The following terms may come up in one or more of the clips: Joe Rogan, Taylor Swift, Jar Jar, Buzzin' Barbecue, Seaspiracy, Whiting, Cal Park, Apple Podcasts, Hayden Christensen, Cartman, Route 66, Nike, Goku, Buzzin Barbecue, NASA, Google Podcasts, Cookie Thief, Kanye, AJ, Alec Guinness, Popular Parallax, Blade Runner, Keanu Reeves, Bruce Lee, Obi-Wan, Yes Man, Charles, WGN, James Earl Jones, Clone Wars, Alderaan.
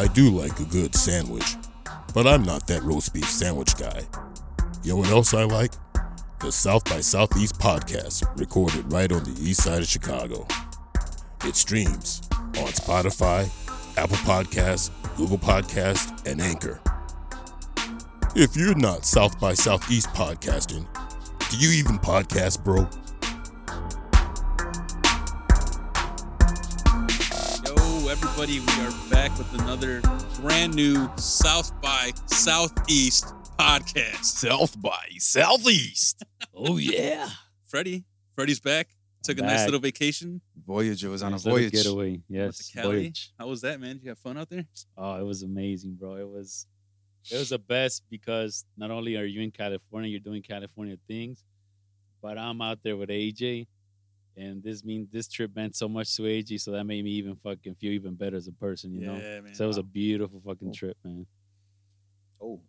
I do like a good sandwich, but I'm not that roast beef sandwich guy. You know what else I like? The South by Southeast podcast, recorded right on the east side of Chicago. It streams on Spotify, Apple Podcasts, Google Podcasts, and Anchor. If you're not South by Southeast podcasting, do you even podcast, bro? Yo, everybody, we are back with another brand new South by Southeast podcast. South by Southeast. Oh, yeah. Freddie's back. Took a nice little vacation. Voyage. Getaway. Yes. Voyage. How was that, man? Did you have fun out there? Oh, it was amazing, bro. It was the best because not only are you in California, you're doing California things, but I'm out there with AJ, and this trip meant so much to AJ, so that made me even fucking feel even better as a person, you know? Man. So it was a beautiful fucking trip, man. Oh,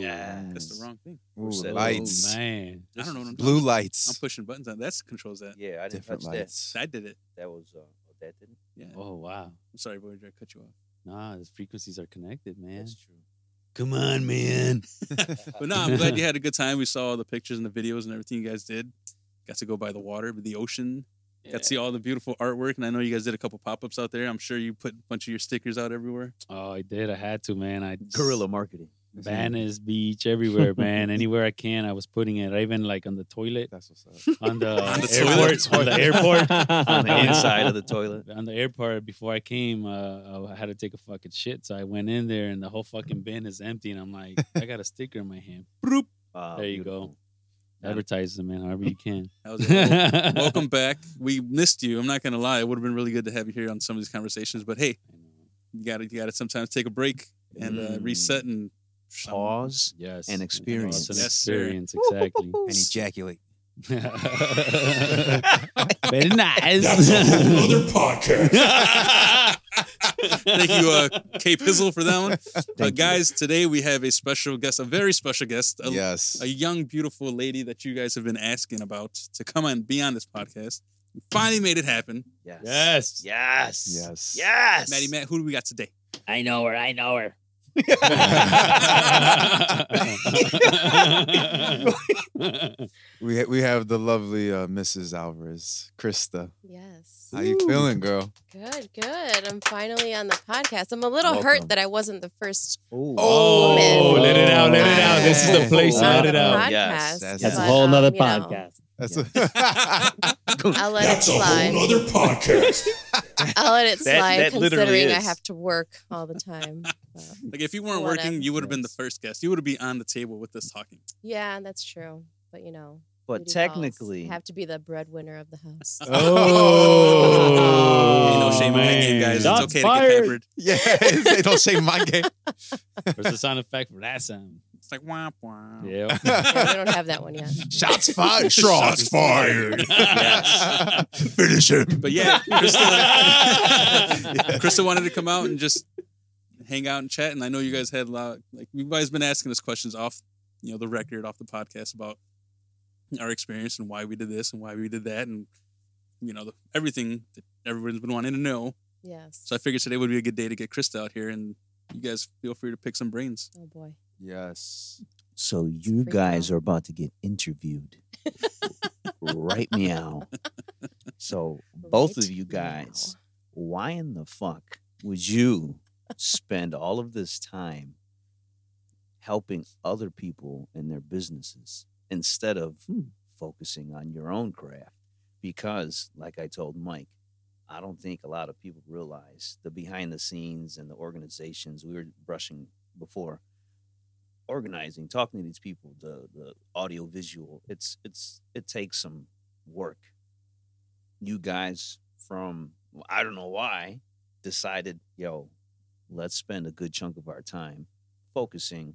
yeah. That's the wrong thing. Ooh, lights. Oh, man. I don't know what I'm Blue doing. Lights. I'm pushing buttons on that. Controls that. Yeah, I didn't touch lights. That. I did it. That was, that didn't? Yeah. Oh, wow. I'm sorry, boy. I cut you off. Nah, the frequencies are connected, man. That's true. Come on, man. But no, I'm glad you had a good time. We saw all the pictures and the videos and everything you guys did. Got to go by the water, the ocean. Yeah. Got to see all the beautiful artwork. And I know you guys did a couple pop-ups out there. I'm sure you put a bunch of your stickers out everywhere. Oh, I did. I had to, man. Guerrilla marketing. Banners, beach, everywhere, man. Anywhere I can, I was putting it. I even like on the toilet. That's what's up. On the airport. On the inside of the toilet. On the airport, before I came, I had to take a fucking shit. So I went in there and the whole fucking bin is empty. And I'm like, I got a sticker in my hand. There you go. Advertise them, man, however you can. Welcome back. We missed you. I'm not going to lie. It would have been really good to have you here on some of these conversations. But hey, you gotta sometimes take a break and reset and pause and experience. Exactly. And ejaculate. Very nice. That's another podcast. Thank you, Kay Pizzle, for that one. Guys, today we have a special guest, a very special guest. A young, beautiful lady that you guys have been asking about to come and be on this podcast. We finally made it happen. Yes. Maddie Matt, who do we got today? I know her. we have the lovely Mrs. Alvarez, Krista. Yes. How you feeling, girl? Good. I'm finally on the podcast. I'm a little hurt that I wasn't the first woman. Oh, let it out. This is the place to let it out. Yes, that's a whole nother podcast. That's a whole nother podcast. I'll let it slide, that considering I have to work all the time. Like, if you weren't working, you would have been the first guest. You would have been on the table with us talking. Yeah, that's true. But, But technically, I have to be the breadwinner of the house. Oh. Ain't no shame in my game, guys. It's okay to get pampered. Yeah, ain't no shame in my game. Where's the sound effect for that sound? It's like, womp, womp. Yeah. We don't have that one yet. Shots fired. Shots fired. Finish him. But yeah, Krista wanted to come out and just hang out and chat. And I know you guys had a lot. Like, you guys been asking us questions off, the record, off the podcast about our experience and why we did this and why we did that and, everything that everyone's been wanting to know. Yes. So I figured today would be a good day to get Krista out here, and you guys feel free to pick some brains. Oh, boy. Yes. So you guys are about to get interviewed. Right meow. So both of you guys, why in the fuck would you spend all of this time helping other people in their businesses instead of focusing on your own craft? Because, like I told Mike, I don't think a lot of people realize the behind the scenes and the organizations we were brushing before. Organizing, talking to these people, the audio visual, it takes some work. You guys, from I don't know why, decided, let's spend a good chunk of our time focusing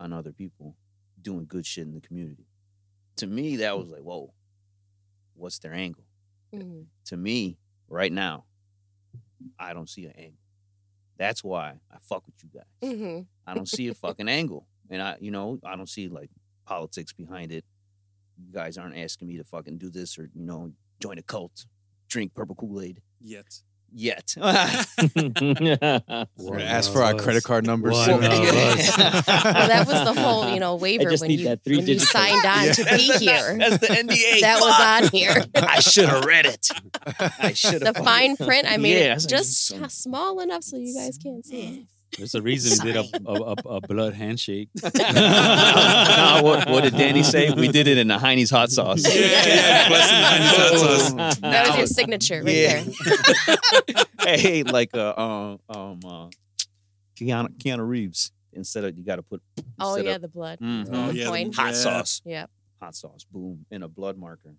on other people doing good shit in the community. To me, that was like, whoa, what's their angle? Mm-hmm. To me, right now, I don't see an angle. That's why I fuck with you guys. Mm-hmm. I don't see a fucking angle. And I don't see like politics behind it. You guys aren't asking me to fucking do this or join a cult, drink purple Kool-Aid yet. yet. We're gonna ask for our credit card numbers. Well, that was the whole, waiver when you signed on to be here. That's the NDA. That was on here. I should have read it. The fine print. I made it just small enough so you guys can't see it. There's a reason we did a blood handshake. No, what did Danny say? We did it in the Heine's hot sauce. Yeah. Hot sauce. That was your signature right there. Hey, like Keanu Reeves. Instead of, you got to put. Oh, yeah, the blood. Mm-hmm. Oh, yeah, the hot sauce. Yeah. Hot sauce. Boom. And a blood marker.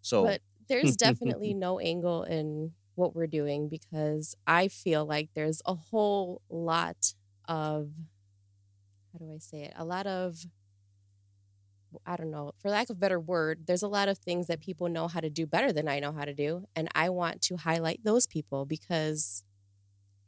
So, but there's definitely no angle in what we're doing, because I feel like there's a whole lot of, for lack of a better word, there's a lot of things that people know how to do better than I know how to do. And I want to highlight those people because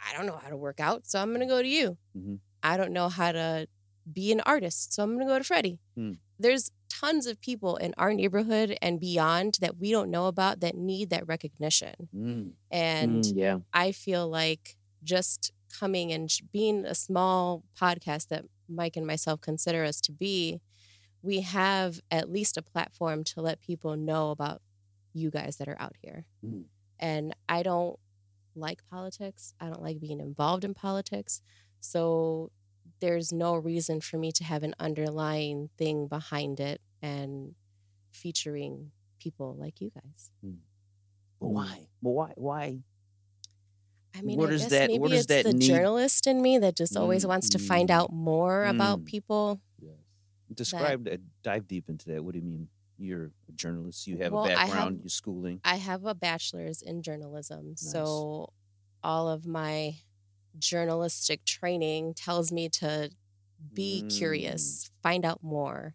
I don't know how to work out, so I'm going to go to you. Mm-hmm. I don't know how to be an artist, so I'm going to go to Freddie. Mm. There's tons of people in our neighborhood and beyond that we don't know about that need that recognition. Mm. And I feel like just coming and being a small podcast that Mike and myself consider us to be, we have at least a platform to let people know about you guys that are out here. Mm. And I don't like politics. I don't like being involved in politics. So there's no reason for me to have an underlying thing behind it and featuring people like you guys. Mm. But why? I mean, I guess that, maybe it's the journalist in me that just always wants to find out more about people. Yes. Dive deep into that. What do you mean? You're a journalist. You have a background, your schooling. I have a bachelor's in journalism. Nice. So all of my journalistic training tells me to be curious, find out more.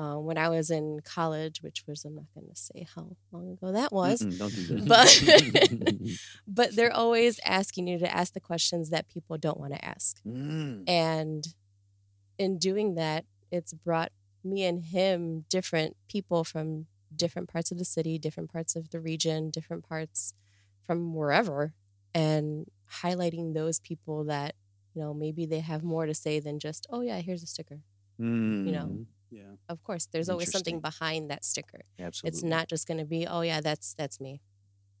When I was in college, which was, I'm not going to say how long ago that was, don't do that. But they're always asking you to ask the questions that people don't want to ask. Mm. And in doing that, it's brought me and him different people from different parts of the city, different parts of the region, different parts from wherever. And highlighting those people that, maybe they have more to say than just, oh, yeah, here's a sticker. Mm. Yeah. Of course, there's always something behind that sticker. Absolutely. It's not just going to be, oh, yeah, that's me.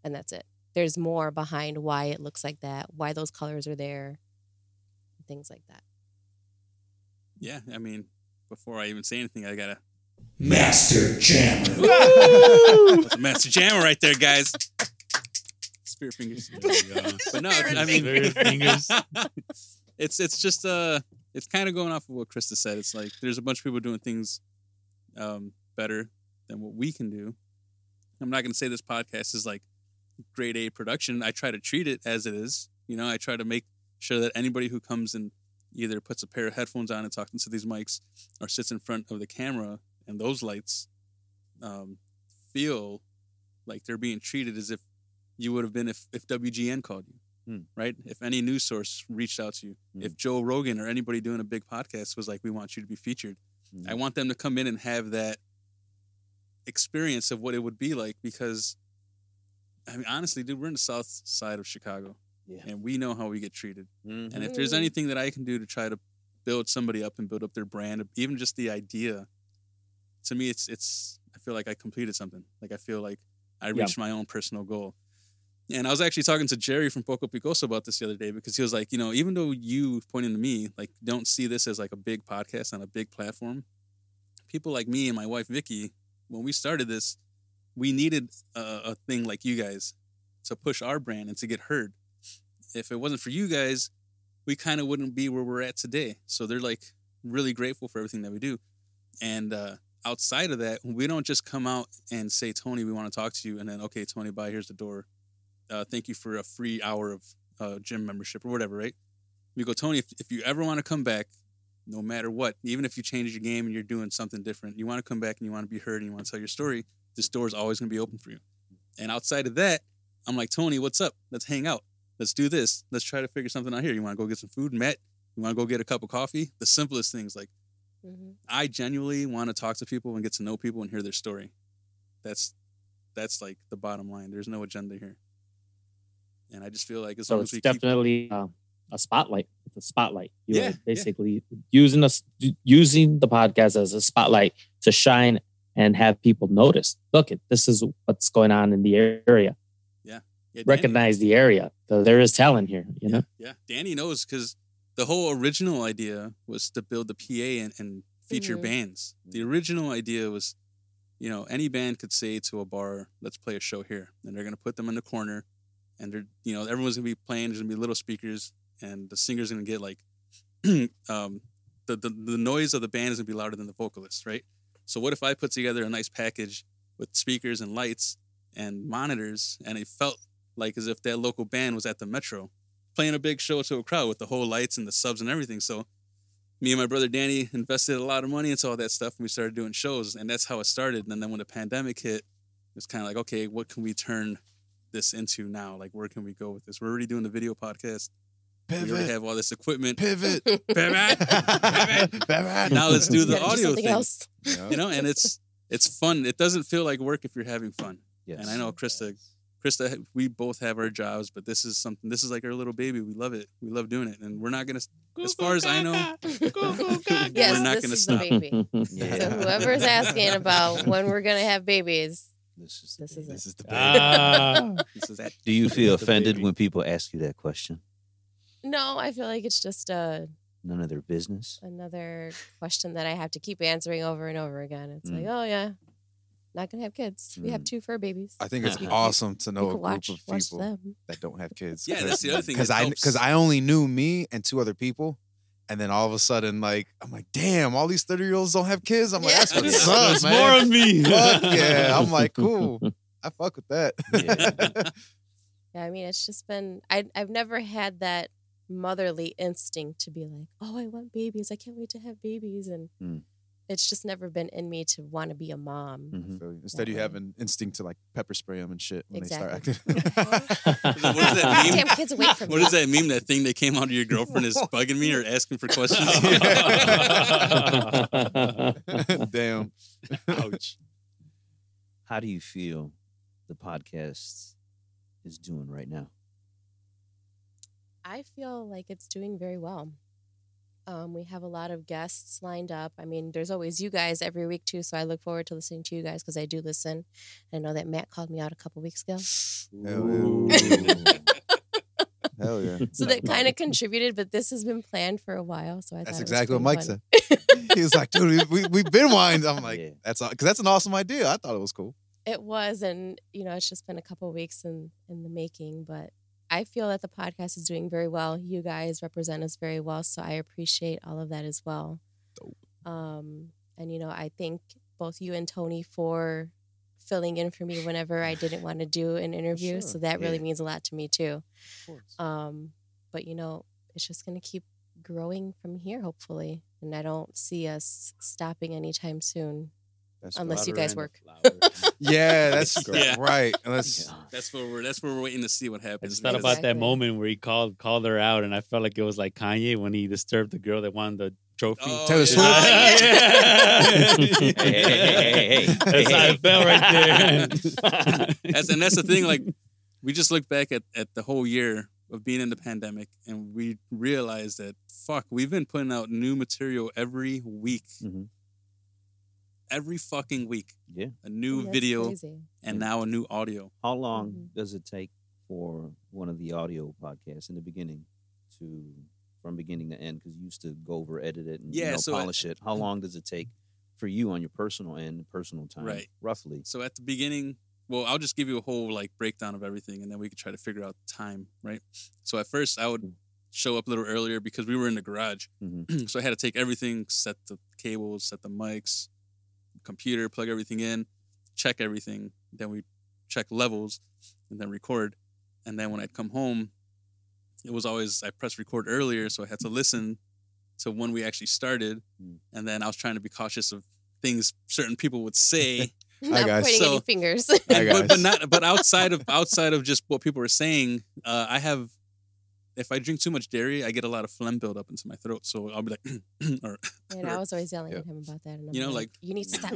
And that's it. There's more behind why it looks like that, why those colors are there, things like that. Yeah. I mean, before I even say anything, I got to. Master Jammer. That's a Master Jammer right there, guys. Spirit fingers, but no, I mean, it's just it's kind of going off of what Krista said. It's like there's a bunch of people doing things better than what we can do. I'm not going to say this podcast is like grade A production. I try to treat it as it is. I try to make sure that anybody who comes and either puts a pair of headphones on and talks into these mics, or sits in front of the camera and those lights, feel like they're being treated as if you would have been if WGN called you, right? If any news source reached out to you, if Joe Rogan or anybody doing a big podcast was like, we want you to be featured. I want them to come in and have that experience of what it would be like, because, I mean, honestly, dude, we're in the south side of Chicago, and we know how we get treated. Mm-hmm. And if there's anything that I can do to try to build somebody up and build up their brand, even just the idea, to me, it's. I feel like I completed something. Like, I feel like I reached my own personal goal. And I was actually talking to Jerry from Poco Picoso about this the other day, because he was like, even though you, pointing to me, like, don't see this as like a big podcast on a big platform, people like me and my wife, Vicky, when we started this, we needed a thing like you guys to push our brand and to get heard. If it wasn't for you guys, we kind of wouldn't be where we're at today. So they're like really grateful for everything that we do. And outside of that, we don't just come out and say, Tony, we want to talk to you. And then, okay, Tony, bye, here's the door. Thank you for a free hour of gym membership or whatever, right? We go, Tony, if you ever want to come back, no matter what, even if you change your game and you're doing something different, you want to come back and you want to be heard and you want to tell your story, this door is always going to be open for you. And outside of that, I'm like, Tony, what's up? Let's hang out. Let's do this. Let's try to figure something out here. You want to go get some food? Matt, you want to go get a cup of coffee? The simplest things. Like, I genuinely want to talk to people and get to know people and hear their story. That's like the bottom line. There's no agenda here. And I just feel like as long as we definitely a spotlight. The spotlight. You're basically using the podcast as a spotlight to shine and have people notice. Look, this is what's going on in the area. Yeah. Recognize the area. So there is talent here, you know? Yeah. Danny knows because the whole original idea was to build the PA and feature bands. The original idea was, you know, any band could say to a bar, let's play a show here. And they're going to put them in the corner. And they're, you know, everyone's going to be playing. There's going to be little speakers. And the singer's going to get like, the noise of the band is going to be louder than the vocalist, right? So what if I put together a nice package with speakers and lights and monitors, and it felt like as if that local band was at the Metro playing a big show to a crowd with the whole lights and the subs and everything. So me and my brother Danny invested a lot of money into all that stuff, and we started doing shows, and that's how it started. And then when the pandemic hit, it's kind of like, okay, what can we turn this into now? Like, where can we go with this? We're already doing the video podcast. Pivot. We already have all this equipment. Pivot. Now let's do the audio thing. Else. You know, and it's fun. It doesn't feel like work if you're having fun. Yes. And I know Krista, we both have our jobs, but this is like our little baby. We love it. We love doing it. And we're not going to, as far as I know, we're not going to stop. So whoever's asking about when we're going to have babies, this is the baby. Do you feel offended when people ask you that question? No, I feel like it's just none of their business. Another question that I have to keep answering over and over again. It's like, oh yeah, not gonna have kids. We have two fur babies. I think it's awesome to know a group of people that don't have kids. Yeah, that's the other thing. Because I only knew me and two other people, and then all of a sudden, like, I'm like, damn, all these 30-year-olds don't have kids. I'm like, that's what sucks, man. More of me. Fuck yeah. I'm like, cool. I fuck with that. Yeah, I mean, it's just been. I've never had that motherly instinct to be like, oh, I want babies. I can't wait to have babies. And it's just never been in me to want to be a mom. Mm-hmm. Instead, you have an instinct to like pepper spray them and shit when they start acting. What is that meme? Damn kids away from What is that meme? That thing that came out of your girlfriend is bugging me or asking for questions? Damn. Ouch. How do you feel the podcast is doing right now? I feel like it's doing very well. We have a lot of guests lined up. I mean, there's always you guys every week, too, so I look forward to listening to you guys because I do listen. I know that Matt called me out a couple weeks ago. Hell yeah. Hell yeah. So that kind of contributed, but this has been planned for a while. So I That's exactly what Mike said. He was like, dude, we've been whined. I'm like, that's an awesome idea. I thought it was cool. It was, and, you know, it's just been a couple weeks in the making, but I feel that the podcast is doing very well. You guys represent us very well, so I appreciate all of that as well. And, you know, I thank both you and Tony for filling in for me whenever I didn't want to do an interview, so that really means a lot to me, too. But, you know, it's just going to keep growing from here, hopefully, and I don't see us stopping anytime soon. Unless you guys work. Right. That's where we're waiting to see what happens. I just thought about that moment where he called her out, and I felt like it was like Kanye when he disturbed the girl that won the trophy. Taylor Swift. Hey. That's how I felt right there. And that's the thing. Like, we just look back at the whole year of being in the pandemic, and we realized that, fuck, we've been putting out new material every week. Mm-hmm. Every fucking week, a new video crazy. And now a new audio. How long does it take for one of the audio podcasts in the beginning from beginning to end? Because you used to go over, edit it, and polish it. How long does it take for you on your personal end, personal time, roughly? So at the beginning, well, I'll just give you a whole like breakdown of everything, and then we could try to figure out time, right? So at first, I would show up a little earlier because we were in the garage. Mm-hmm. So I had to take everything, set the cables, set the mics, computer, plug everything in, check everything, then we check levels, and then record. And then when I'd come home, it was always I pressed record earlier, so I had to listen to when we actually started. And then I was trying to be cautious of things certain people would say. Not pointing any fingers. But outside of just what people were saying, if I drink too much dairy, I get a lot of phlegm build up into my throat. So I'll be like, or. And I was always yelling at him about that. And you know, like, you need to stop.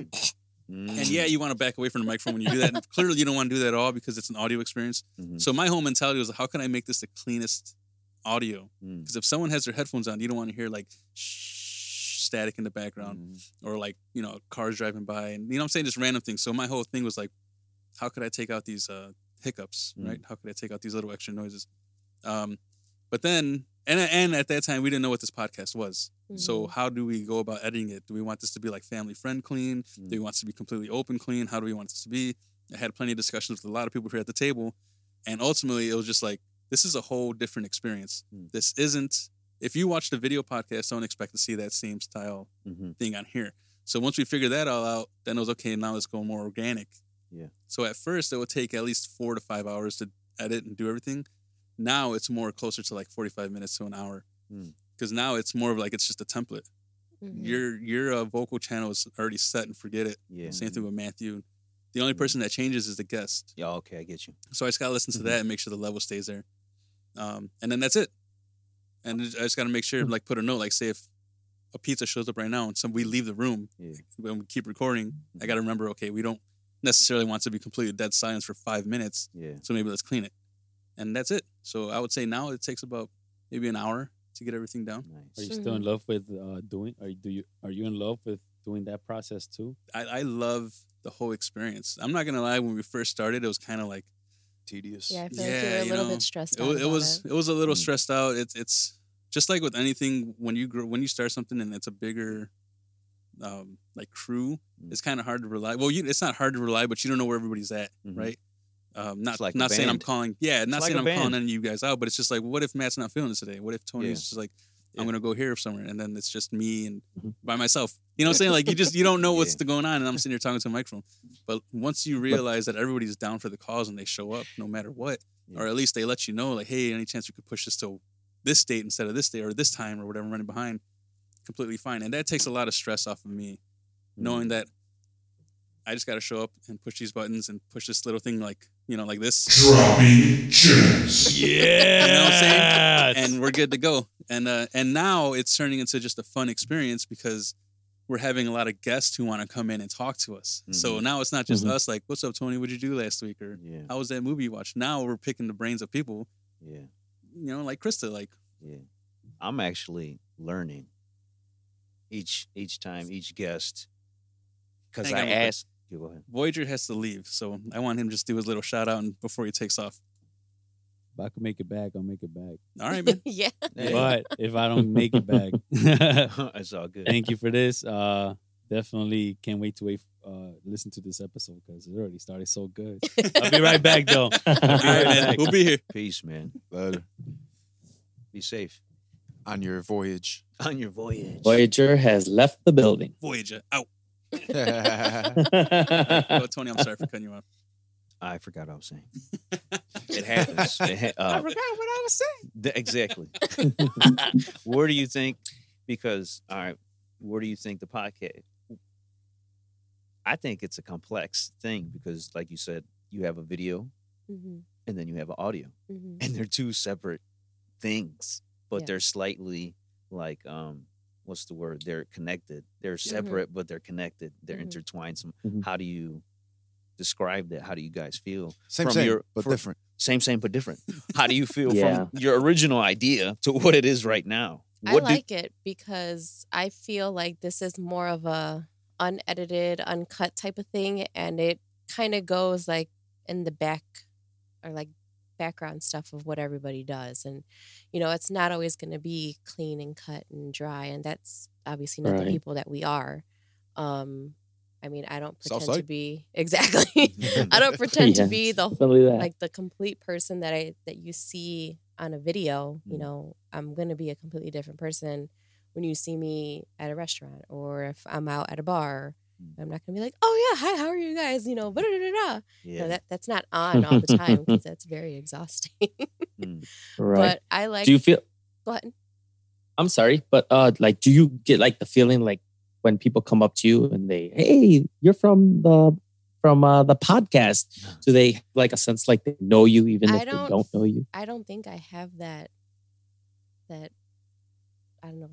And yeah, you want to back away from the microphone when you do that. And clearly, you don't want to do that at all because it's an audio experience. Mm-hmm. So my whole mentality was, how can I make this the cleanest audio? Because if someone has their headphones on, you don't want to hear like static in the background or like, you know, cars driving by and, you know what I'm saying, just random things. So my whole thing was like, how could I take out these hiccups, right? How could I take out these little extra noises? But then, and at that time, we didn't know what this podcast was. So how do we go about editing it? Do we want this to be like family friend clean? Do we want this to be completely open clean? How do we want this to be? I had plenty of discussions with a lot of people here at the table. And ultimately, it was just like, this is a whole different experience. This isn't, if you watch the video podcast, don't expect to see that same style thing on here. So once we figured that all out, then it was, okay, now let's go more organic. Yeah. So at first, it would take at least 4 to 5 hours to edit and do everything. Now it's more closer to like 45 minutes to an hour. Because now it's more of like, it's just a template. Your vocal channel is already set and forget it. Yeah. Same thing with Matthew. The only person that changes is the guest. Yeah, okay, I get you. So I just got to listen to that and make sure the level stays there. And then that's it. And I just got to make sure, like, put a note, like, say if a pizza shows up right now and we leave the room and we keep recording, I got to remember, okay, we don't necessarily want to be completely dead silence for 5 minutes. Yeah. So maybe let's clean it. And that's it. So I would say now it takes about maybe an hour to get everything down. Nice. Are you still in love with doing? Are you in love with doing that process too? I love the whole experience. I'm not gonna lie. When we first started, it was kind of like tedious. Yeah, I feel like you're a little bit stressed out. It was a little stressed out. It's just like with anything when you start something and it's a bigger like crew. It's kind of hard to rely. Well, it's not hard to rely, but you don't know where everybody's at, right? Not saying I'm calling. Yeah, not saying I'm calling any of you guys out, but it's just like, what if Matt's not feeling this today? What if Tony's just like, I'm gonna go here somewhere, and then it's just me and by myself. You know what I'm saying? Like you don't know what's going on, and I'm sitting here talking to the microphone. But once you realize that everybody's down for the cause and they show up no matter what, or at least they let you know, like, hey, any chance we could push this to this date instead of this day or this time or whatever, I'm running behind, completely fine. And that takes a lot of stress off of me, knowing that I just got to show up and push these buttons and push this little thing like this. Dropping gems. Yeah. You know what I'm saying? And we're good to go. And now it's turning into just a fun experience because we're having a lot of guests who want to come in and talk to us. Mm-hmm. So now it's not just us like, what's up, Tony? What'd you do last week? Or how was that movie you watched? Now we're picking the brains of people. Yeah. You know, like Krista, like. Yeah. I'm actually learning each time, each guest. Because I asked. Go ahead. Voyager has to leave, so I want him to just do his little shout out and before he takes off. If I can make it back, I'll make it back. All right, man. Yeah. But if I don't make it back, it's all good. Thank you for this. Definitely can't wait to listen to this episode because it already started so good. I'll be right back, though. All right, man. We'll be here. Peace, man. Later. Be safe. On your voyage. Voyager has left the building. Voyager out. Oh, Tony, I'm sorry for cutting you off. I forgot what I was saying. It happens. I forgot what I was saying. Exactly. Where do you think? Because all right, where do you think the podcast? I think it's a complex thing because, like you said, you have a video and then you have an audio, and they're two separate things, but they're slightly like what's the word? They're connected. They're separate, but they're connected. They're intertwined. So how do you describe that? How do you guys feel? Same, but different. Same, but different. How do you feel from your original idea to what it is right now? I like it because I feel like this is more of a unedited, uncut type of thing. And it kind of goes like in the back or like background stuff of what everybody does, and you know it's not always going to be clean and cut and dry, and that's obviously not the people that we are. I mean, I don't pretend to be exactly. I don't pretend to be the like the complete person that you see on a video. You know, I'm going to be a completely different person when you see me at a restaurant or if I'm out at a bar. I'm not going to be like, oh, yeah, hi, how are you guys? You know, blah, blah, blah. Yeah. No, that's not on all the time because that's very exhausting. Right. But I like... Do you feel... Go ahead. I'm sorry, but like, do you get like the feeling like when people come up to you and they, hey, you're from the podcast. Do they have like a sense like they know you even if they don't know you? I don't think I have that I don't know,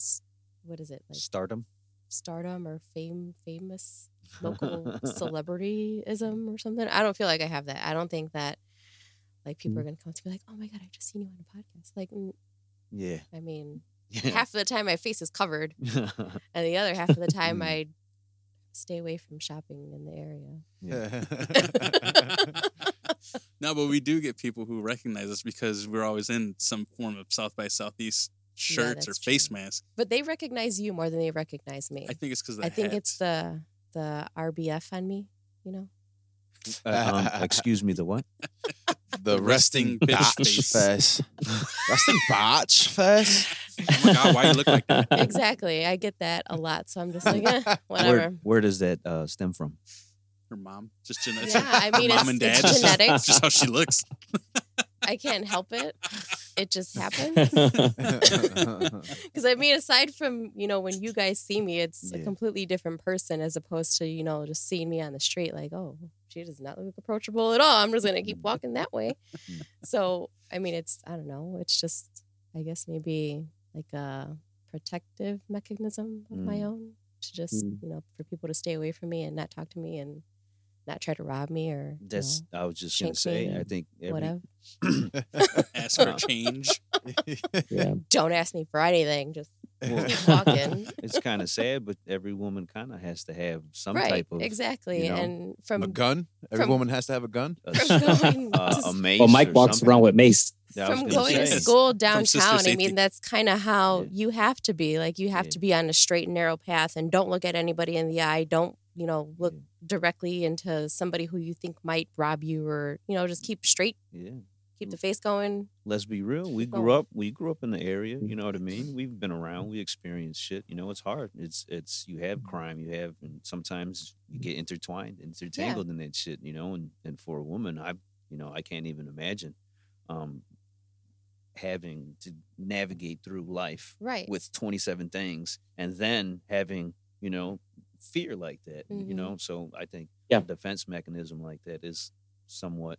what is it? Like, stardom? stardom or famous local celebrityism or something. I don't feel like I have that. I don't think that like people are going to come to me like, oh my God, I've just seen you on a podcast. Like, yeah, I mean, half of the time my face is covered and the other half of the time I stay away from shopping in the area. Yeah. No, but we do get people who recognize us because we're always in some form of South by Southeast shirts or face masks. But they recognize you more than they recognize me. I think it's because of the hat. It's the RBF on me, you know? Excuse me, the what? The resting bitch face. Resting botch face. Oh my God, why you look like that? Exactly. I get that a lot, so I'm just like, whatever. Where does that stem from? Her mom. Just genetics. Yeah, I mean, mom and dad. It's genetics. Just how she looks. I can't help it. It just happens. Because, I mean, aside from, you know, when you guys see me, it's a completely different person as opposed to, you know, just seeing me on the street like, oh, she does not look approachable at all. I'm just going to keep walking that way. So, I mean, it's, I don't know. It's just, I guess, maybe like a protective mechanism of my own to just, you know, for people to stay away from me and not talk to me and not try to rob me or that's I was just gonna say I think whatever. Ask for change. Yeah. Don't ask me for anything, just keep walking. It's kind of sad, but every woman kind of has to have some type of you know, and from a gun every woman has to have a gun a mace. Well, Mike walks around with mace from going to school downtown. I mean, that's kind of how you have to be. Like, you have to be on a straight and narrow path and don't look at anybody in the eye. Don't, you know, look directly into somebody who you think might rob you, or, you know, just keep straight. Yeah. Keep the face going. Let's be real. We grew up in the area. You know what I mean? We've been around. We experienced shit. You know, it's hard. It's you have crime. You have, and sometimes you get intertwined, intertangled in that shit, you know, and for a woman, I can't even imagine. Having to navigate through life with 27 things and then having, you know, fear like that, you know? So I think a defense mechanism like that is somewhat...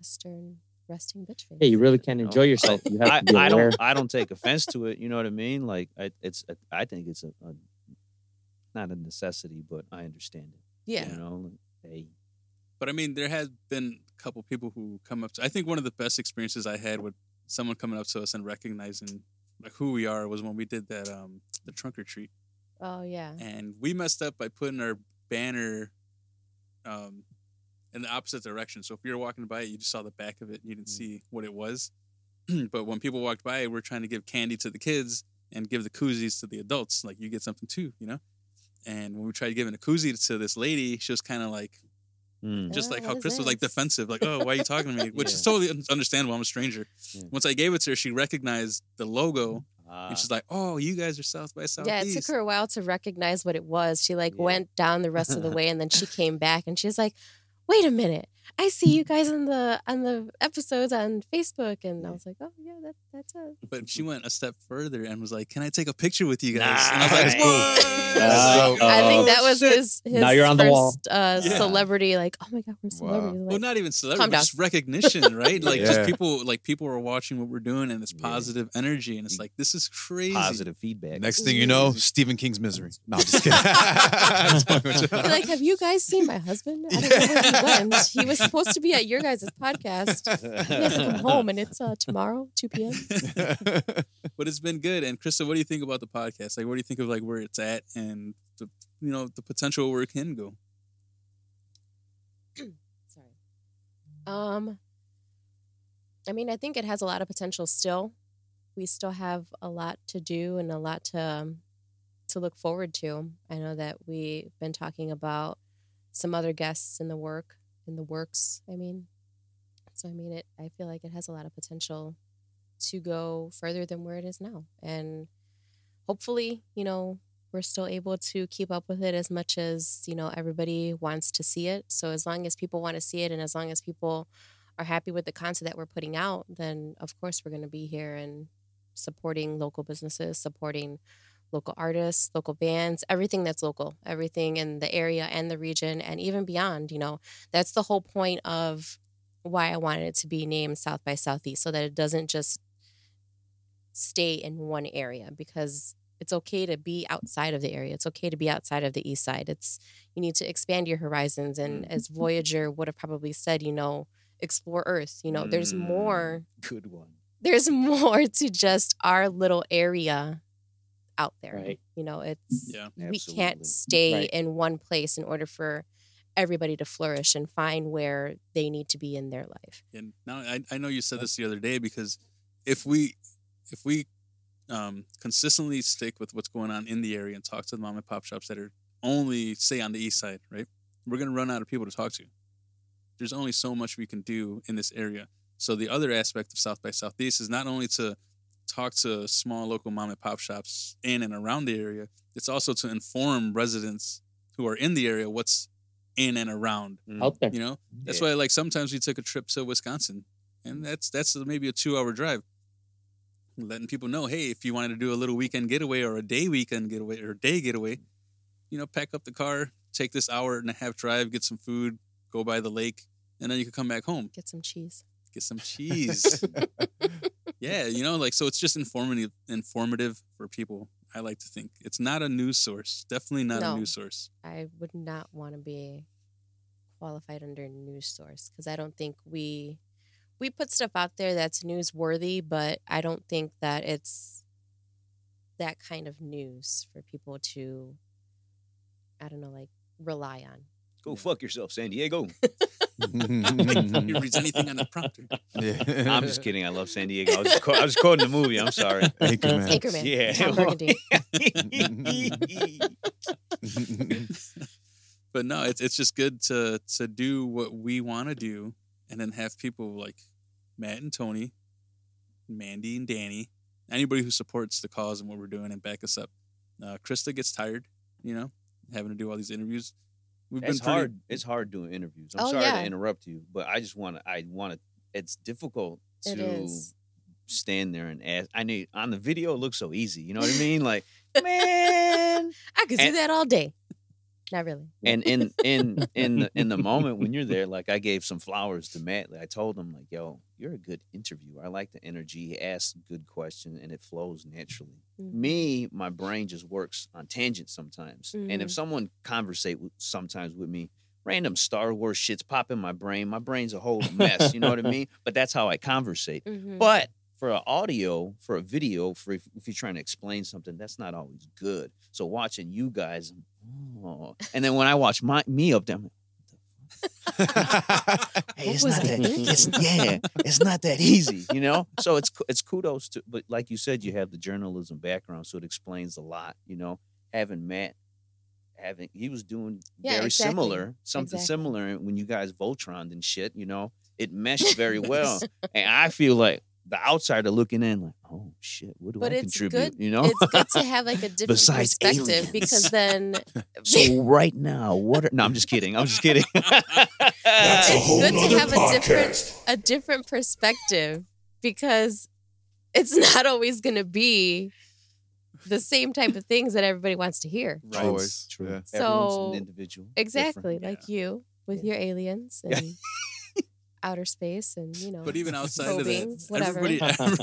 a stern, resting bitch face. Hey, you really can't enjoy yourself. You have to be aware. I don't take offense to it, you know what I mean? Like, I think it's a not a necessity, but I understand it. Yeah. You know? But I mean, there has been a couple people who come up to... I think one of the best experiences I had with someone coming up to us and recognizing like who we are was when we did that the trunk or treat. Oh yeah. And we messed up by putting our banner in the opposite direction. So if you were walking by it, you just saw the back of it and you didn't see what it was. But when people walked by, we're trying to give candy to the kids and give the koozies to the adults. Like, you get something too, you know? And when we tried giving a koozie to this lady, she was kind of like, just like how Chris was like defensive, like, oh, why are you talking to me? Which is totally understandable. I'm a stranger. Yeah. Once I gave it to her, she recognized the logo. And she's like, oh, you guys are South by Southeast. Yeah, it took her a while to recognize what it was. She went down the rest of the way, and then she came back and she's like, wait a minute, I see you guys on the episodes on Facebook. And I was like, oh yeah, that's us. But she went a step further and was like, can I take a picture with you guys? Nice. And I was like, what? I think that was his now you're on first the wall. Celebrity, like, oh my God, we're celebrities. Like, well, not even celebrity, just recognition, right? Like, just people are watching what we're doing, and it's positive energy, and it's like, this is crazy. Positive feedback. Next thing you know, Stephen King's Misery. No, I'm just kidding. Like, have you guys seen my husband? I don't know where he went. He was supposed to be at your guys' podcast. He has to come home, and it's tomorrow, 2 p.m. But it's been good. And Krista, what do you think about the podcast? Like, what do you think of like where it's at and the, you know, the potential where it can go? Sorry. I mean, I think it has a lot of potential still. We still have a lot to do and a lot to look forward to. I know that we've been talking about some other guests in the works. I mean, it. I feel like it has a lot of potential to go further than where it is now. And hopefully, you know, we're still able to keep up with it as much as, you know, everybody wants to see it. So as long as people want to see it and as long as people are happy with the content that we're putting out, then of course we're going to be here and supporting local businesses, supporting local artists, local bands, everything that's local, everything in the area and the region and even beyond. You know, that's the whole point of why I wanted it to be named South by Southeast, so that it doesn't just stay in one area, because It's okay to be outside of the area. It's okay to be outside of the east side. You need to expand your horizons. And as Voyager would have probably said, explore Earth. There's more. Good one. There's more to just our little area out there. Right. We can't stay in one place in order for everybody to flourish and find where they need to be in their life. And now I know you said this the other day, because if we consistently stick with what's going on in the area and talk to the mom and pop shops that are only, say, on the east side, right? We're going to run out of people to talk to. There's only so much we can do in this area. So the other aspect of South by Southeast is not only to talk to small local mom and pop shops in and around the area, it's also to inform residents who are in the area what's in and around out there. That's why, sometimes we took a trip to Wisconsin, and that's maybe a 2-hour drive. Letting people know, hey, if you wanted to do a little weekend getaway or a day weekend getaway or day getaway, pack up the car, take this 1.5-hour drive, get some food, go by the lake, and then you can come back home. Get some cheese. Yeah, so it's just informative for people. I like to think it's not a news source. Definitely not a news source. I would not want to be qualified under a news source, because I don't think we put stuff out there that's newsworthy, but I don't think that it's that kind of news for people to, rely on. Go fuck yourself, San Diego. Nobody reads anything on the prompter. Yeah. I'm just kidding. I love San Diego. I was quoting the movie. I'm sorry. Anchorman. Yeah. Tom Burgundy. But no, it's just good to do what we want to do, and then have people like Matt and Tony, Mandy and Danny, anybody who supports the cause and what we're doing and back us up. Krista gets tired, having to do all these interviews. It's hard doing interviews. I'm sorry to interrupt you, but I just want to. It's difficult to stand there and ask. I know on the video it looks so easy. You know what I mean? Like, man, I could do that all day. Not really. And in the moment when you're there, I gave some flowers to Matt. I told him, yo, you're a good interviewer. I like the energy. He asks a good question, and it flows naturally. Mm-hmm. My brain just works on tangents sometimes. Mm-hmm. And if someone sometimes with me, random Star Wars shits pop in my brain. My brain's a whole mess. You know what I mean? But that's how I conversate. Mm-hmm. But for an audio, for a video, if you're trying to explain something, that's not always good. So watching you guys... Oh. And then when I watch me up there, I'm like, hey, it's not that easy, So it's kudos to, but like you said, you have the journalism background, so it explains a lot, Having Matt, he was doing very similar, when you guys Voltroned and shit, it meshed very well, and I feel like. The outsider looking in, oh shit, what do I contribute? Good, it's good to have a different perspective aliens. Because then. So right now, No, I'm just kidding. That's a whole other podcast. It's good to have a different perspective, because it's not always going to be the same type of things that everybody wants to hear. Right. Always true. Yeah. So everyone's an individual, exactly like you with your aliens and. Yeah. Outer space and but even outside probing, of that, everybody whatever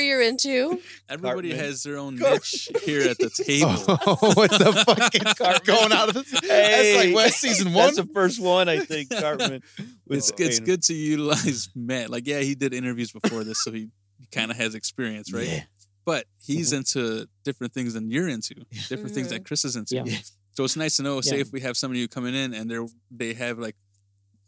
you're into, everybody Cartman. Has their own niche here at the table. Oh, what the fuck is Cartman going out of this? Hey, that's season 1. That's the first one, I think. Cartman. It's good to utilize Matt. He did interviews before this, so he kind of has experience, right? Yeah. But he's into different things than you're into, different things that Chris is into. Yeah. Yeah. So it's nice to know, say if we have somebody who coming in and they have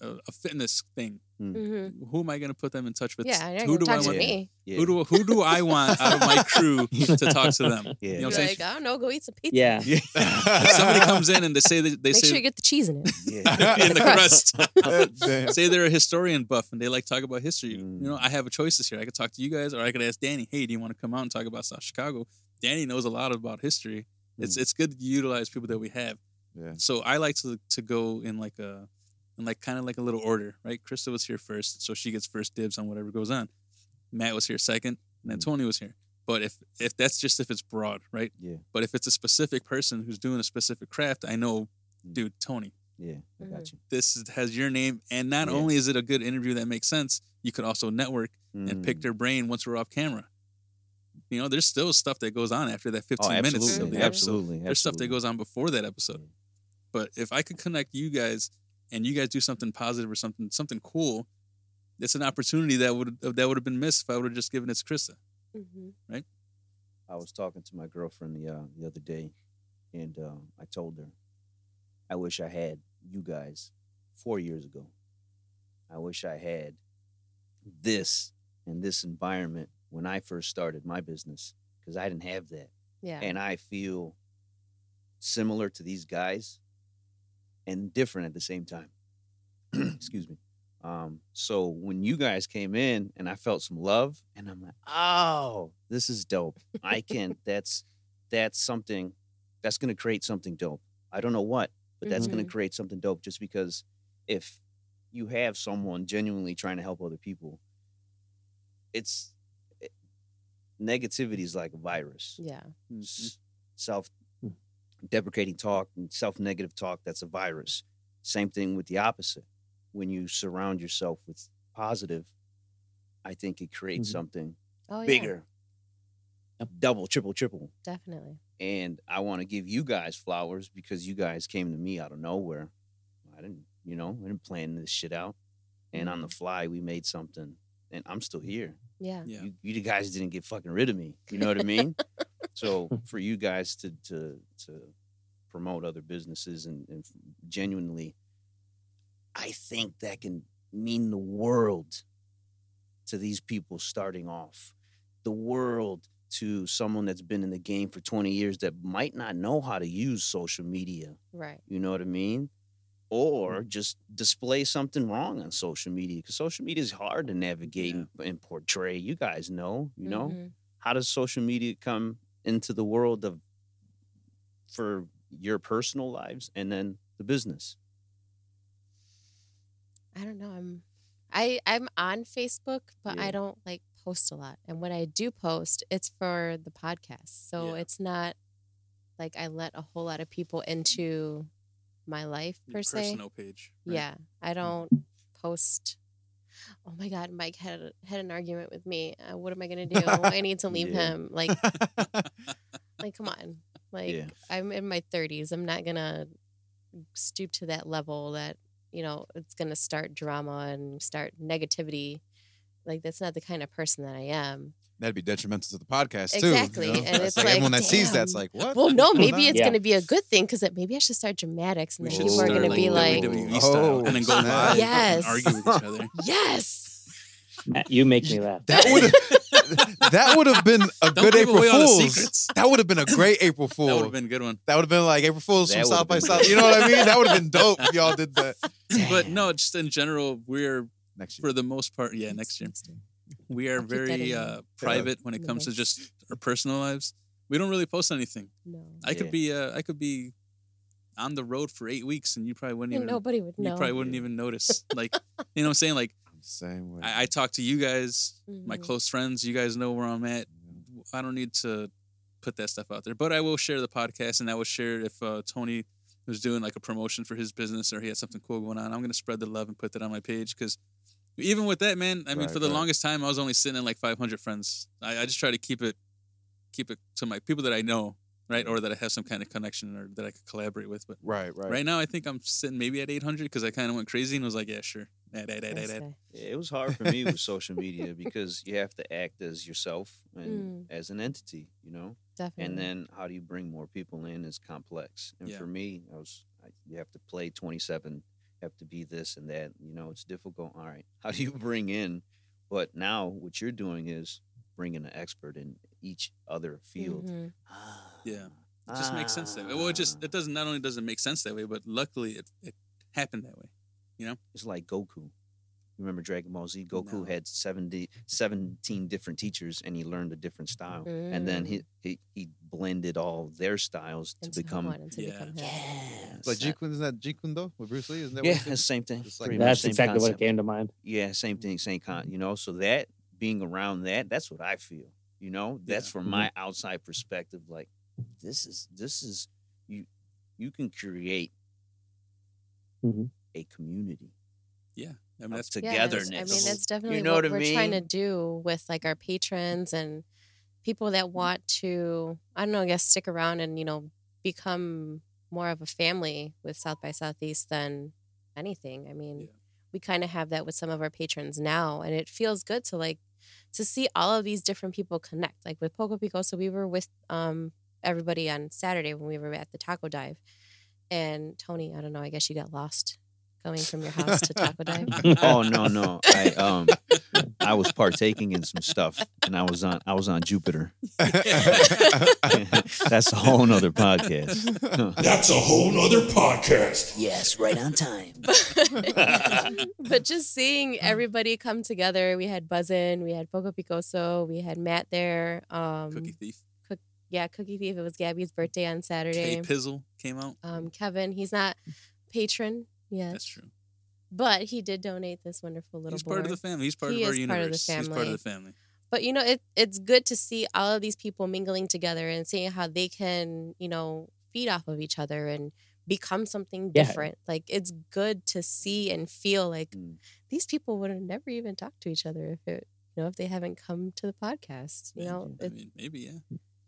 a fitness thing, who am I going to put them in touch with? Yeah, who do I want? Yeah. Who do I want out of my crew to talk to them? Yeah. You know what I'm saying? I don't know, go eat some pizza. Yeah. If somebody comes in and they say they make sure you get the cheese in it. Yeah. In the crust. Say they're a historian buff and they talk about history. I have choices here. I could talk to you guys, or I could ask Danny, hey, do you want to come out and talk about South Chicago? Danny knows a lot about history. It's good to utilize people that we have. Yeah. So I like to go in kind of a little order, right? Krista was here first, so she gets first dibs on whatever goes on. Matt was here second, and then Tony was here. But if that's just if it's broad, right? Yeah. But if it's a specific person who's doing a specific craft, I know, dude, Tony, Yeah, I got you. This has your name. And not only is it a good interview that makes sense, you could also network and pick their brain once we're off camera. You know, there's still stuff that goes on after that 15 minutes of the episode. Absolutely. There's stuff that goes on before that episode. But if I could connect you guys and you guys do something positive or something cool, it's an opportunity that would have been missed if I would have just given it to Krista. Mm-hmm. Right? I was talking to my girlfriend the other day, and I told her, I wish I had you guys 4 years ago. I wish I had this and this environment when I first started my business, because I didn't have that. Yeah. And I feel similar to these guys and different at the same time. Excuse me. So when you guys came in and I felt some love, and I'm like, oh, this is dope. I can, that's something that's going to create something dope. I don't know what, but that's going to create something dope, just because if you have someone genuinely trying to help other people, negativity is like a virus. Yeah. Self-deprecating talk and self-negative talk, that's a virus. Same thing with the opposite. When you surround yourself with positive, I think it creates something bigger. Yeah. Double, triple. Definitely. And I want to give you guys flowers because you guys came to me out of nowhere. I didn't plan this shit out. And on the fly, we made something. And I'm still here. Yeah. You guys didn't get fucking rid of me. You know what I mean? So for you guys to promote other businesses and genuinely, I think that can mean the world to these people starting off. The world to someone that's been in the game for 20 years that might not know how to use social media. Right. You know what I mean? Or just display something wrong on social media, because social media is hard to navigate and portray. You guys know, how does social media come into the world for your personal lives and then the business? I don't know. I'm on Facebook, but I don't post a lot. And when I do post, it's for the podcast. So it's not like I let a whole lot of people into my life per se. Personal page. Right? Yeah. I don't post. Oh my God, Mike had an argument with me. What am I going to do? I need to leave him. Like come on. I'm in my 30s. I'm not going to stoop to that level that, you know, it's going to start drama and start negativity. Like, that's not the kind of person that I am. That'd be detrimental to the podcast, too. Exactly. You know? And it's like everyone that sees that's like, what? Well, no, maybe it's going to be a good thing, because maybe I should start dramatics, and then people are going to be like, oh, and then go live and argue with each other. Yes. You make me laugh. That would have been a good April Fool's. That would have been a great April Fool's. That would have been a good one. That would have been like April Fool's from South by South. You know what I mean? That would have been dope if y'all did that. But no, just in general, we're next year. For the most part, next year. We are very private when it comes to just our personal lives. We don't really post anything. No. I could be on the road for 8 weeks and you probably wouldn't even nobody would know. You probably wouldn't even notice. Like, you know what I'm saying? Like, same way. I talk to you guys, my close friends. You guys know where I'm at. I don't need to put that stuff out there, but I will share the podcast, and I will share if Tony was doing like a promotion for his business or he had something cool going on. I'm going to spread the love and put that on my page, because even with that, man, I mean, for the longest time, I was only sitting in like 500 friends. I just try to keep it to my people that I know, right, or that I have some kind of connection or that I could collaborate with. But right now, I think I'm sitting maybe at 800 because I kind of went crazy and was like, yeah, sure. It was hard for me with social media because you have to act as yourself and as an entity, you know? Definitely. And then how do you bring more people in is complex. And for me, you have to play 27, have to be this and that. You know, it's difficult. All right, how do you bring in? But now what you're doing is bringing an expert in each other field. Mm-hmm. It just makes sense that way. Well, it not only doesn't make sense that way, but luckily it happened that way. You know, it's like Goku. Remember Dragon Ball Z? Goku had 17 different teachers, and he learned a different style. Mm. And then he blended all their styles to become Yes. Like Jeet Kune, isn't that Jeet Kune though? With Bruce Lee, isn't that? Yeah, that's same thing. Like that's same exactly concept. What came to mind. Yeah, same thing, same con. You know, so that being around that's what I feel. You know, that's from my outside perspective. Like, this is you. You can create mm-hmm. a community. Yeah. I mean, that's togetherness. Yes. I mean, that's definitely what we're trying to do with like our patrons and people that want to, I don't know, I guess stick around and, you know, become more of a family with South by Southeast than anything. I mean, we kind of have that with some of our patrons now, and it feels good to like, to see all of these different people connect. Like with Poco Picoso, we were with everybody on Saturday when we were at the Taco Dive. And Tony, I don't know, I guess you got lost going from your house to Taco Dive. Oh no. I was partaking in some stuff, and I was on Jupiter. That's a whole nother podcast. That's a whole nother podcast. Yes, right on time. But just seeing everybody come together, we had Buzzin, we had Poco Picoso, we had Matt there. Cookie Thief. Cookie Thief. It was Gabby's birthday on Saturday. Kay Pizzle came out. Kevin, he's not patron. Yeah, that's true. But he did donate this wonderful little board. He's part of the family. He's part of our universe. He's part of the family. But, you know, it's good to see all of these people mingling together and seeing how they can, you know, feed off of each other and become something different. Like, it's good to see and feel like these people would have never even talked to each other if they haven't come to the podcast. You know, maybe.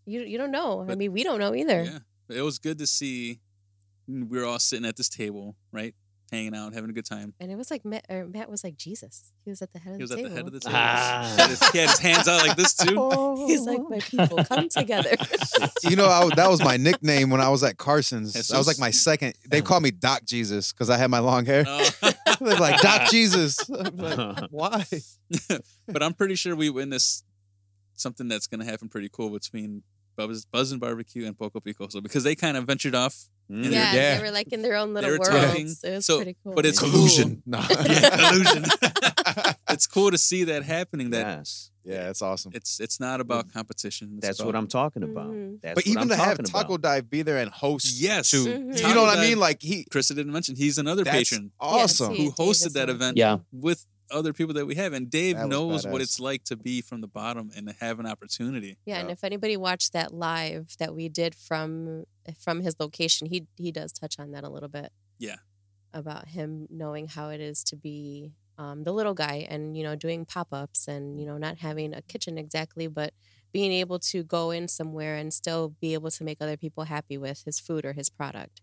You don't know. But, I mean, we don't know either. Yeah. It was good to see we were all sitting at this table, right? Hanging out, having a good time. And it was like Matt was like Jesus. He was at the head of the table. He was at the head of the table. He had his hands out like this too. Oh. He's like, my people, come together. You know, that was my nickname when I was at Carson's. That was like my second. They called me Doc Jesus because I had my long hair. Oh. They're like, Doc Jesus. I'm like, why? But I'm pretty sure we witnessed something that's going to happen pretty cool between Buzzin Barbecue and Poco Picoso, because they kind of ventured off. They were like in their own little worlds. It was pretty cool. But it's collusion. Cool. Collusion. It's cool to see that happening. Yeah, it's awesome. It's not about competition. That's about what I'm talking about. Mm-hmm. Taco Dive be there and host. Yes. Too. Mm-hmm. You know what I mean? Like Krista didn't mention, he's another patron. Awesome. Who hosted that event with other people that we have, and Dave knows what it's like to be from the bottom and to have an opportunity. Yeah, and if anybody watched that live that we did from his location, he does touch on that a little bit. Yeah, about him knowing how it is to be the little guy, and you know, doing pop-ups, and you know, not having a kitchen exactly, but being able to go in somewhere and still be able to make other people happy with his food or his product.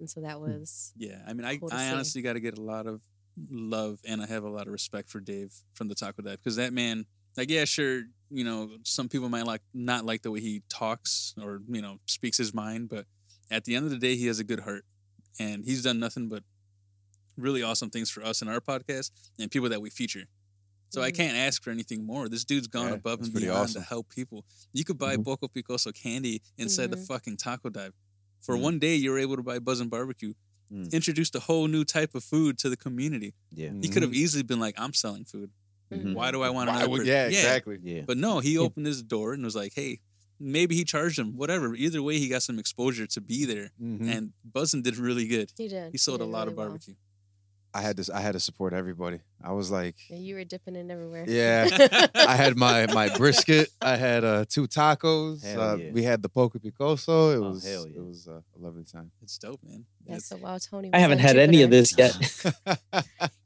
And so that was I mean, cool. I honestly got to get a lot of love, and I have a lot of respect for Dave from the Taco Dive, because that man, like, yeah, sure, you know, some people might not like the way he talks or, you know, speaks his mind, but at the end of the day, he has a good heart, and he's done nothing but really awesome things for us in our podcast and people that we feature. So I can't ask for anything more. This dude's gone above and beyond to help people. You could buy Poco Picoso candy inside the fucking Taco Dive. For one day, you were able to buy Buzzin' Barbecue. Introduced a whole new type of food to the community. Yeah. He could have easily been like, I'm selling food. Mm-hmm. Why do I want another person? Yeah, exactly. Yeah. But no, he opened his door and was like, hey, maybe he charged him. Whatever. Either way, he got some exposure to be there. Mm-hmm. And Buzzin did really good. He did. He sold a lot of barbecue. Well. I had to support everybody. I was like... Yeah, you were dipping in everywhere. Yeah. I had my brisket. I had two tacos. We had the Poco Picoso. It was a lovely time. It's dope, man. Yeah, so while Tony was I haven't had any of this yet.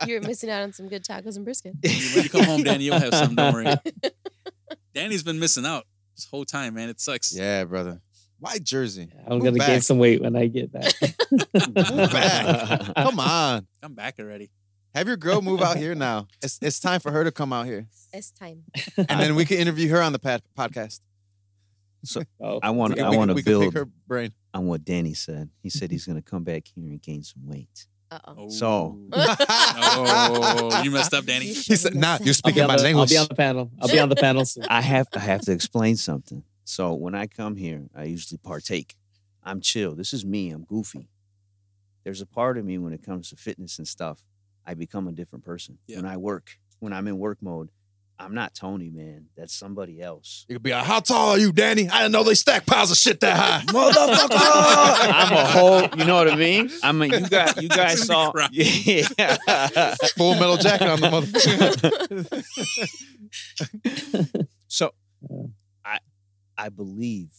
You were missing out on some good tacos and brisket. When you come home, Danny, you'll have some. Don't worry. Danny's been missing out this whole time, man. It sucks. Yeah, brother. Why Jersey? I'm going to gain some weight when I get back. Back. Come on. I'm back already. Have your girl move out here now. It's time for her to come out here. It's time. And then we can interview her on the podcast. So I want to build her brain on what Danny said. He said he's going to come back here and gain some weight. Uh-oh. So. You messed up, Danny. He said, nah, you're speaking my language. I'll be on the panel. Soon. I have to explain something. So when I come here, I usually partake. I'm chill. This is me. I'm goofy. There's a part of me when it comes to fitness and stuff, I become a different person. Yeah. When I work, when I'm in work mode, I'm not Tony, man. That's somebody else. You could be like, how tall are you, Danny? I didn't know they stack piles of shit that high. Motherfucker. I'm a whole, you know what I mean? I mean, you guys saw. Yeah. Full Metal Jacket on the motherfucker. So I believe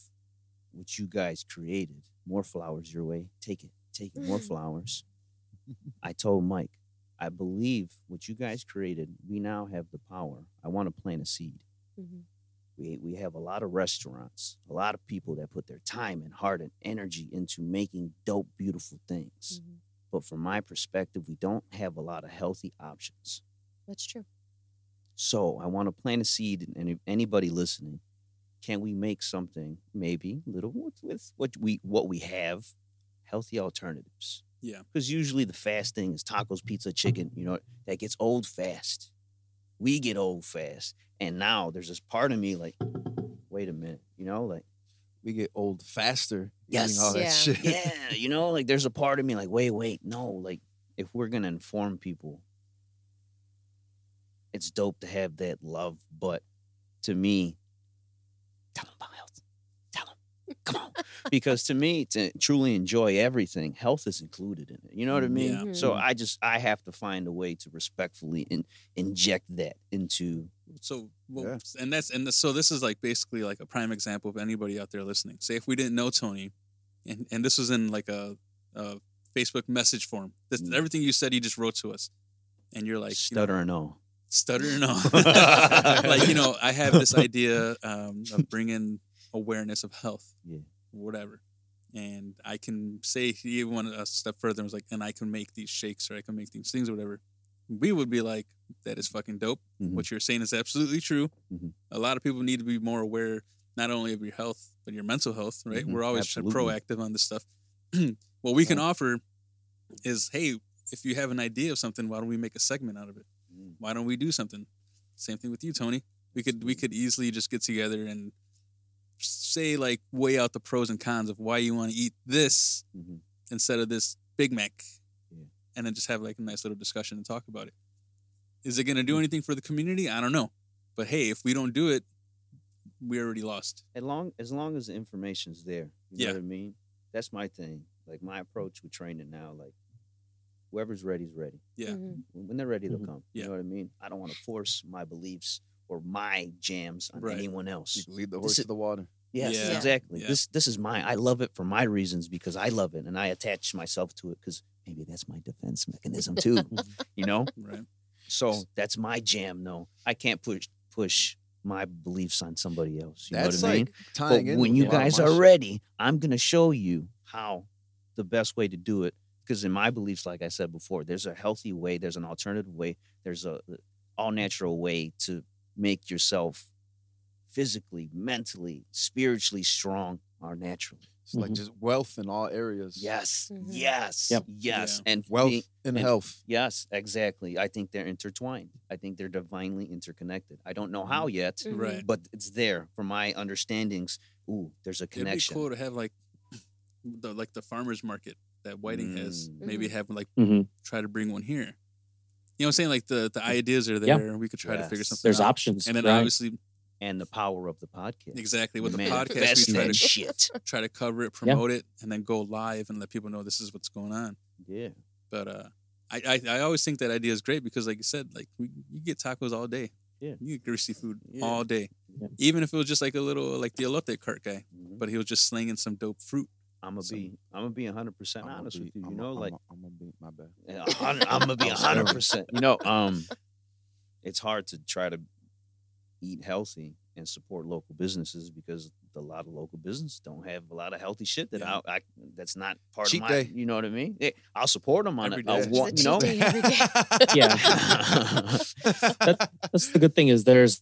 what you guys created. More flowers your way. Take it. More flowers. I told Mike, I believe what you guys created, we now have the power. I want to plant a seed. Mm-hmm. We have a lot of restaurants, a lot of people that put their time and heart and energy into making dope, beautiful things. Mm-hmm. But from my perspective, we don't have a lot of healthy options. That's true. So I want to plant a seed, and if anybody listening, can we make something maybe little with what we have, healthy alternatives? Yeah. Because usually the fast thing is tacos, pizza, chicken, you know, that gets old fast. We get old fast. And now there's this part of me like, wait a minute, you know, like. We get old faster. Yes. All that shit. Yeah. You know, like there's a part of me like, wait, no. Like if we're going to inform people, it's dope to have that love. But to me, tell them about health. Tell them. Come on. Because to me, to truly enjoy everything, health is included in it. You know what I mean? Yeah. Mm-hmm. So I have to find a way to respectfully inject that into. So, well, yeah. And so this is like basically like a prime example of anybody out there listening. Say if we didn't know Tony, and this was in like a Facebook message form. This, everything you said, he just wrote to us, and you're like stuttering on. Like, you know, I have this idea of bringing awareness of health, yeah, whatever, and I can say he went a step further and was like, and I can make these shakes or I can make these things or whatever. We would be like, that is fucking dope. Mm-hmm. What you're saying is absolutely true. Mm-hmm. A lot of people need to be more aware, not only of your health, but your mental health, right? Mm-hmm. We're always proactive on this stuff. What we can offer is, hey, if you have an idea of something, why don't we make a segment out of it? Mm. Why don't we do something? Same thing with you, Tony. We could easily just get together and say, like, weigh out the pros and cons of why you want to eat this instead of this Big Mac. And then just have like a nice little discussion and talk about it. Is it going to do anything for the community? I don't know. But hey, if we don't do it, we already lost. As long as the information's there. You know what I mean? That's my thing. Like my approach with training now, like whoever's ready is ready. Yeah. Mm-hmm. When they're ready, they'll come. Yeah. You know what I mean? I don't want to force my beliefs or my jams on anyone else. You can lead the horse to the water. Yes, yeah. Exactly. Yeah. This is mine. I love it for my reasons because I love it and I attach myself to it because maybe that's my defense mechanism too, you know? Right. So that's my jam, though. I can't push my beliefs on somebody else. You know what I mean? Tying in when you guys are ready, I'm going to show you how the best way to do it because in my beliefs, like I said before, there's a healthy way, there's an alternative way, there's a all-natural way to make yourself physically, mentally, spiritually strong or naturally. It's like just wealth in all areas. Yes. Mm-hmm. Yes. Yep. Yes. Yeah. And wealth and health. Yes, exactly. I think they're intertwined. I think they're divinely interconnected. I don't know how yet, but it's there for my understandings. Ooh, there's a connection. It'd be cool to have like the farmer's market that Whiting has. Maybe have try to bring one here. You know what I'm saying? Like the ideas are there. Yeah. We could try to figure something out. There's options. And then obviously... And the power of the podcast. Exactly. With the podcast, we try to cover it, promote it, and then go live and let people know this is what's going on. Yeah. But I always think that idea is great because, like you said, like you get tacos all day. Yeah. You get greasy food all day. Yeah. Even if it was just like a little, like the elote cart guy, but he was just slinging some dope fruit. I'm gonna be 100% honest with you. You know, like I'm gonna be my bad. I'm gonna be 100%. You know, it's hard to try to eat healthy and support local businesses because a lot of local businesses don't have a lot of healthy shit that I that's not part cheat of my day. You know what I mean? I'll support them on it. You know, yeah. That's the good thing is there's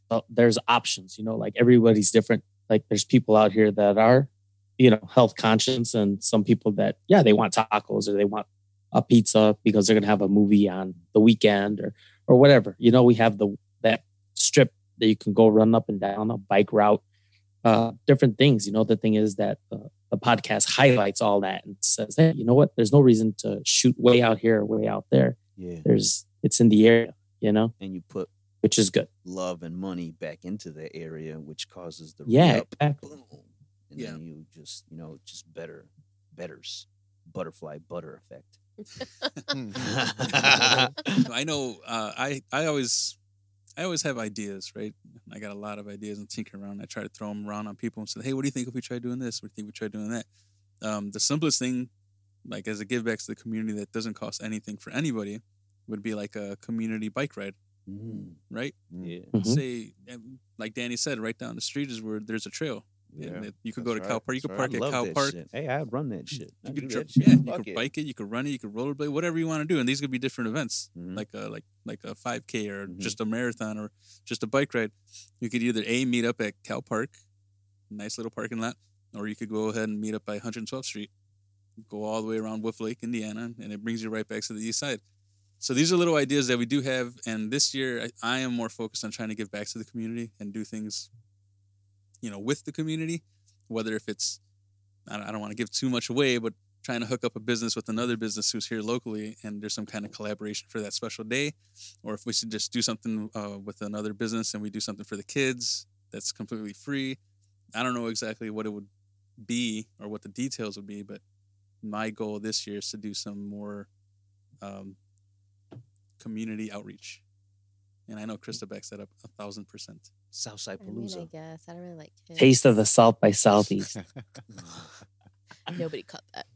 options. You know, like everybody's different. Like there's people out here that are, you know, health conscious, and some people that they want tacos or they want a pizza because they're gonna have a movie on the weekend or whatever. You know, we have that strip that you can go run up and down a bike route, different things. You know, the thing is that the podcast highlights all that and says, hey, you know what? There's no reason to shoot way out here or way out there. Yeah. It's in the area, you know? And you put which is good. Love and money back into the area, which causes the exactly. And then you just, you know, just betters, butterfly butter effect. I know I always have ideas, right? I got a lot of ideas and tinker around. I try to throw them around on people and say, hey, what do you think if we try doing this? What do you think we try doing that? The simplest thing like as a give back to the community that doesn't cost anything for anybody, would be like a community bike ride. Right? Yeah. Mm-hmm. Say, like Danny said, right down the street is where there's a trail. Yeah, you could go to Cal Park. You could park at Cal Park. Hey, I'd run that shit. You could bike it. You could run it. You could rollerblade. Whatever you want to do. And these could be different events, like a 5K or just a marathon or just a bike ride. You could either A, meet up at Cal Park, nice little parking lot, or you could go ahead and meet up by 112th Street, go all the way around Wolf Lake, Indiana, and it brings you right back to the east side. So these are little ideas that we do have. And this year, I am more focused on trying to give back to the community and do things, you know, with the community, whether if it's, I don't want to give too much away, but trying to hook up a business with another business who's here locally, and there's some kind of collaboration for that special day, or if we should just do something with another business and we do something for the kids that's completely free. I don't know exactly what it would be or what the details would be, but my goal this year is to do some more community outreach. And I know Krista backs that up 1,000%. Southside Palooza. I don't really like kids. Taste of the South by Southeast. Nobody caught that.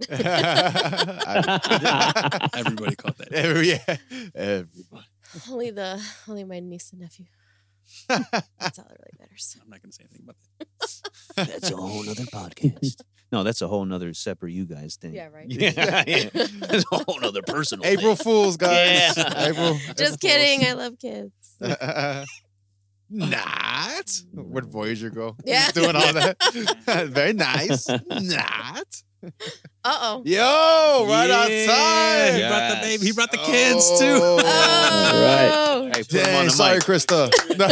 Everybody caught that. Everybody. Only my niece and nephew. That's all that really matters. I'm not going to say anything about that. That's a whole other podcast. No, that's a whole other separate you guys thing. Yeah, right. Yeah. That's a whole other personal April thing. Fools, guys. Yeah. Just kidding. Fools. I love kids. Not. Where'd Voyager go? Yeah. He's doing all that. Very nice. Not. Uh-oh. Yo, right outside. He brought the baby. He brought the kids, too. Oh. Right. Hey, dang, sorry, Krista. No.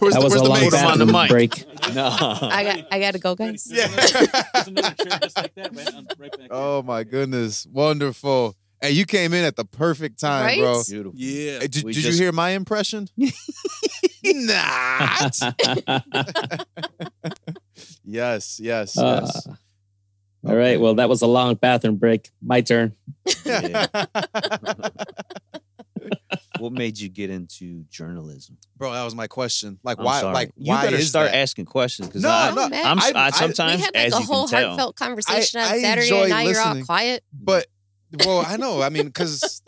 Where's the mic? I'm on the mic. Break. No. I got to go, guys. Yeah. There's another chair just like that right back. Oh, my goodness. Wonderful. Hey, you came in at the perfect time, right? Bro. Beautiful. Yeah. Hey, did you hear my impression? Not. Yes. All right. Well, that was a long bathroom break. My turn. Yeah. What made you get into journalism, bro? That was my question. Like, I'm why? Sorry. Like, you why better is start that? Asking questions because I sometimes, we had like a whole heartfelt conversation on Saturday, and now you're all quiet. But. Well, I know. I mean, because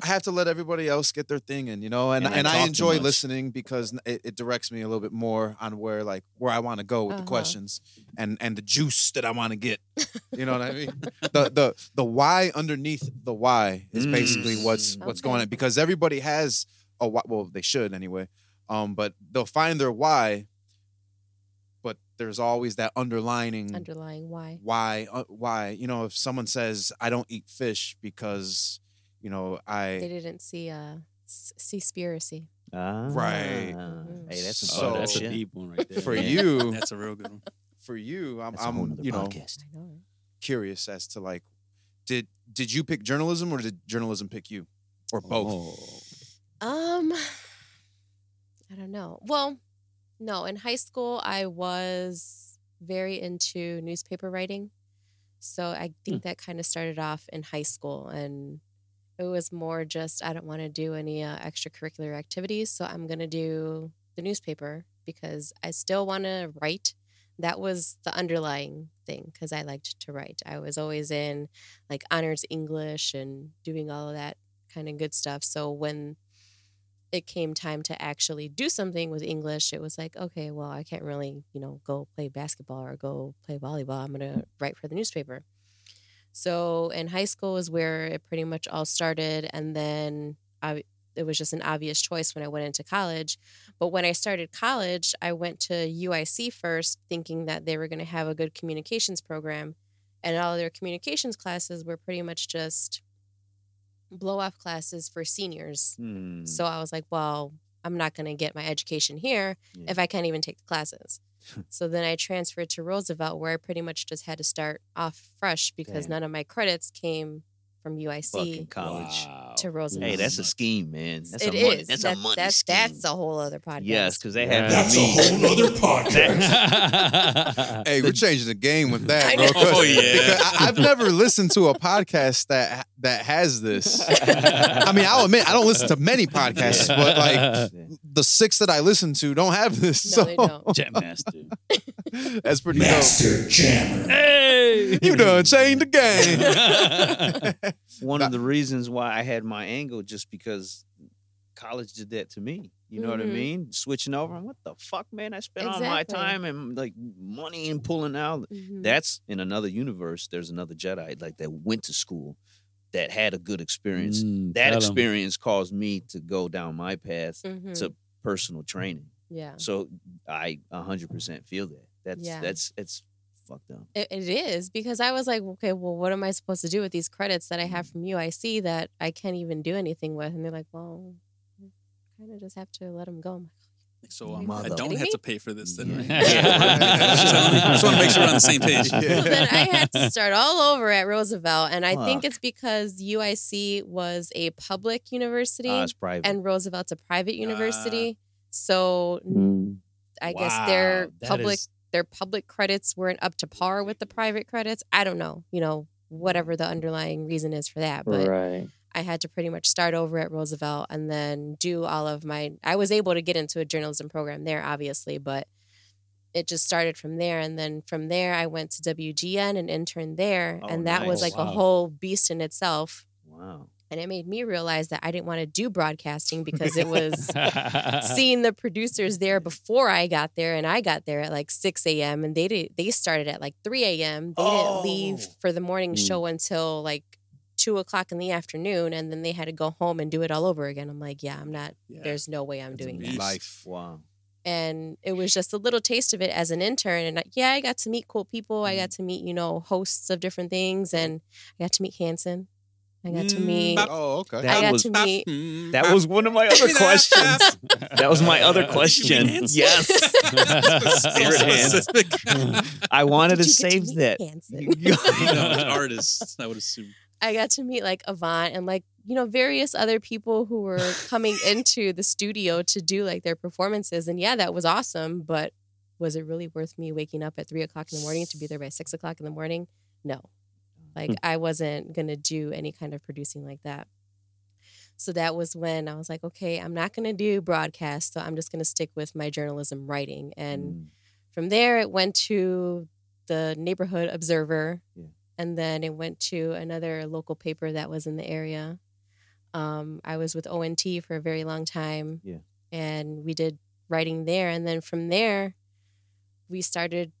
I have to let everybody else get their thing in, you know, and I enjoy listening because it directs me a little bit more on where I want to go with the questions and the juice that I want to get. You know what I mean? The why underneath the why is basically what's going on, because everybody has a why. Well, they should anyway, but they'll find their why. There's always that underlying why, you know, if someone says I don't eat fish because, you know, they didn't see Seaspiracy. Right. Hey, that's a deep one right there. For you. That's a real good one. For you, I'm you know, curious as to like, did you pick journalism or did journalism pick you or both? I don't know. Well, no, in high school, I was very into newspaper writing. So I think that kind of started off in high school. And it was more just, I don't want to do any extracurricular activities. So I'm going to do the newspaper because I still want to write. That was the underlying thing because I liked to write. I was always in like honors English and doing all of that kind of good stuff. So when it came time to actually do something with English, it was like, okay, well, I can't really, you know, go play basketball or go play volleyball. I'm going to write for the newspaper. So in high school is where it pretty much all started. And then it was just an obvious choice when I went into college. But when I started college, I went to UIC first thinking that they were going to have a good communications program. And all of their communications classes were pretty much just blow-off classes for seniors. So I was like, well, I'm not going to get my education here if I can't even take the classes. So then I transferred to Roosevelt, where I pretty much just had to start off fresh because none of my credits came from UIC fucking college to Roosevelt. Hey, that's a scheme, man. That's a money scheme. That's a whole other podcast. Yes, because they have that's a whole other podcast. Hey, we're changing the game with that, bro. Oh yeah, because I've never listened to a podcast that has this. I mean, I'll admit I don't listen to many podcasts, but like the six that I listen to don't have this. No, they don't. Jet Master. That's pretty Master Jammer. Hey! You done changed the game. One of the reasons why I had my angle just because college did that to me. You know what I mean? Switching over. What the fuck, man? I spent all my time and like money and pulling out. Mm-hmm. That's in another universe. There's another Jedi like that went to school that had a good experience. That experience caused me to go down my path to personal training. Yeah. So I 100% feel that. That's fucked up. It is because I was like, okay, well, what am I supposed to do with these credits that I have from UIC that I can't even do anything with? And they're like, well, I kind of just have to let them go. I'm like, so I don't have to pay for this then. Yeah. Just want to make sure we're on the same page. Yeah. Well, then I had to start all over at Roosevelt, and I think it's because UIC was a public university and Roosevelt's a private university. So I guess their public credits weren't up to par with the private credits. I don't know, whatever the underlying reason is for that, but I had to pretty much start over at Roosevelt and then do all of my... I was able to get into a journalism program there, obviously, but it just started from there. And then from there, I went to WGN and interned there. And that was like a whole beast in itself. Wow. And it made me realize that I didn't want to do broadcasting because it was seeing the producers there before I got there. And I got there at like 6 a.m. And they started at like 3 a.m. They didn't leave for the morning show until like 2:00 in the afternoon, and then they had to go home and do it all over again. I'm like, I'm not, there's no way I'm doing that. Life. Wow. And it was just a little taste of it as an intern. And I got to meet cool people. I got to meet, hosts of different things. And I got to meet Hanson. I got to meet. That was one of my other questions. That was my other question. Yes. I wanted to save that. An artist, I would assume. I got to meet like Avant and like, various other people who were coming into the studio to do like their performances. And that was awesome. But was it really worth me waking up at 3:00 in the morning to be there by 6:00 in the morning? No. Like I wasn't going to do any kind of producing like that. So that was when I was like, okay, I'm not going to do broadcast. So I'm just going to stick with my journalism writing. And from there, it went to the Neighborhood Observer. Yeah. And then it went to another local paper that was in the area. I was with ONT for a very long time. Yeah. And we did writing there. And then from there, we started,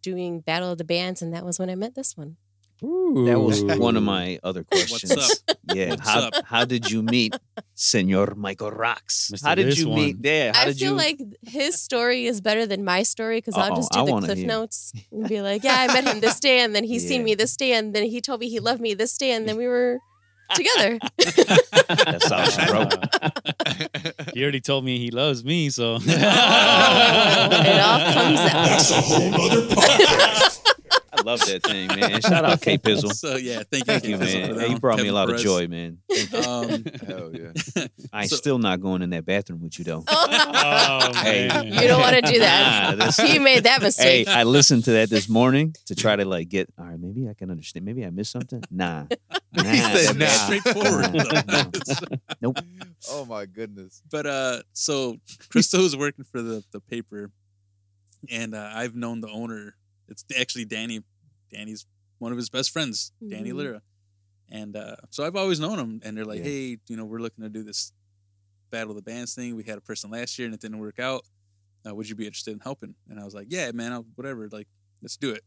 doing Battle of the Bands. And that was when I met this one. Ooh. That was one of my other questions. What's up? Yeah. How did you meet Senor Michael Rocks? How did you meet there? I feel like his story is better than my story because I'll just do the cliff notes and be like, I met him this day and then he's seen me this day and then he told me he loved me this day and then we were together. That's awesome, bro. He already told me he loves me, so. It all comes out. That's a whole other podcast. Love that thing, man. Shout out Kay Pizzle. So, thank you, man. Hey, you brought Kevin me a lot Perez. Of joy, man. Hell yeah. I'm still not going in that bathroom with you, though. Man. You don't want to do that. He made that mistake. Hey, I listened to that this morning to try to, get, all right, maybe I can understand. Maybe I missed something. Nah. He said, straightforward. Nope. Oh, my goodness. But, so, Krista was working for the paper, and I've known the owner. It's actually Danny. Danny's one of his best friends, Danny Lira. And so I've always known him. And they're like, hey, we're looking to do this Battle of the Bands thing. We had a person last year and it didn't work out. Would you be interested in helping? And I was like, yeah, man, whatever. Like, let's do it.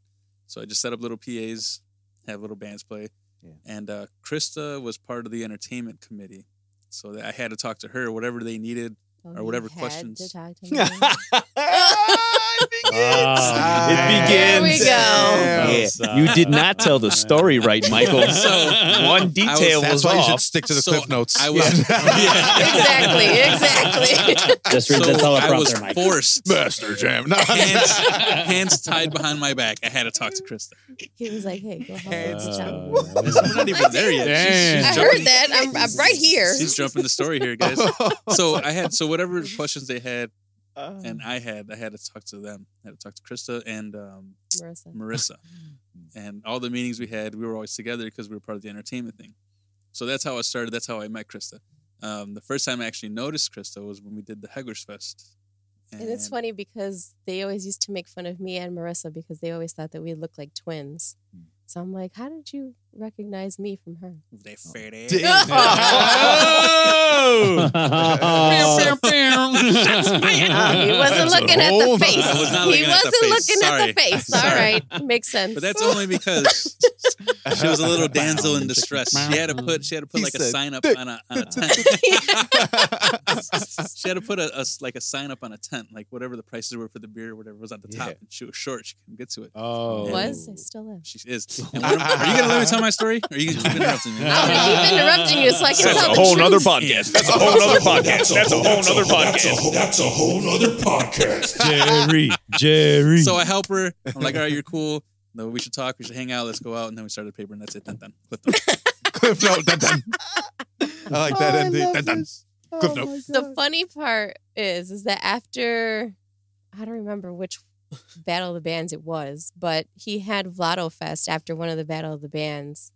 So I just set up little PAs, have little bands play. Yeah. And Krista was part of the entertainment committee. So that I had to talk to her, whatever they needed or whatever questions. To talk to me. It begins. There we go. Yeah. You did not tell the story right, Michael. So one detail was off. You should stick to the cliff notes. I was exactly. Just read the teleprompter. I was forced, Master Jam. Hands tied behind my back. I had to talk to Krista. He was like, "Hey, go home." I'm not even there yet. She's heard that. I'm right here. She's jumping the story here, guys. So I had whatever questions they had. And I had to talk to them. I had to talk to Krista and Marissa. And all the meetings we had, we were always together because we were part of the entertainment thing. So that's how I started. That's how I met Krista. The first time I actually noticed Krista was when we did the Heggler's Fest And it's funny because they always used to make fun of me and Marissa because they always thought that we looked like twins. So I'm like, how did you recognize me from her? They Freddie. Oh! He wasn't looking at the face. He wasn't looking at the face. All right. Makes sense. But that's only because she was a little damsel in distress. She had to put like a sign up on a tent. She had to put a sign up on a tent, like whatever the prices were for the beer or whatever was at the top. And she was short. She couldn't get to it. Oh. Was? I still am. She is. And are you going to let me tell my story? Or are you going to keep interrupting me? I'm going to keep interrupting you so I can tell the truth. That's a whole nother podcast. That's a whole nother podcast. Jerry. So I help her. I'm like, all right, you're cool. No, we should talk. We should hang out. Let's go out. And then we started the paper and that's it. Dun, dun. Cliff note. Dun, dun. I like that ending. Dun, dun. Cliff note. The funny part is that after, I don't remember which Battle of the Bands it was, but he had Vlado Fest after one of the Battle of the Bands.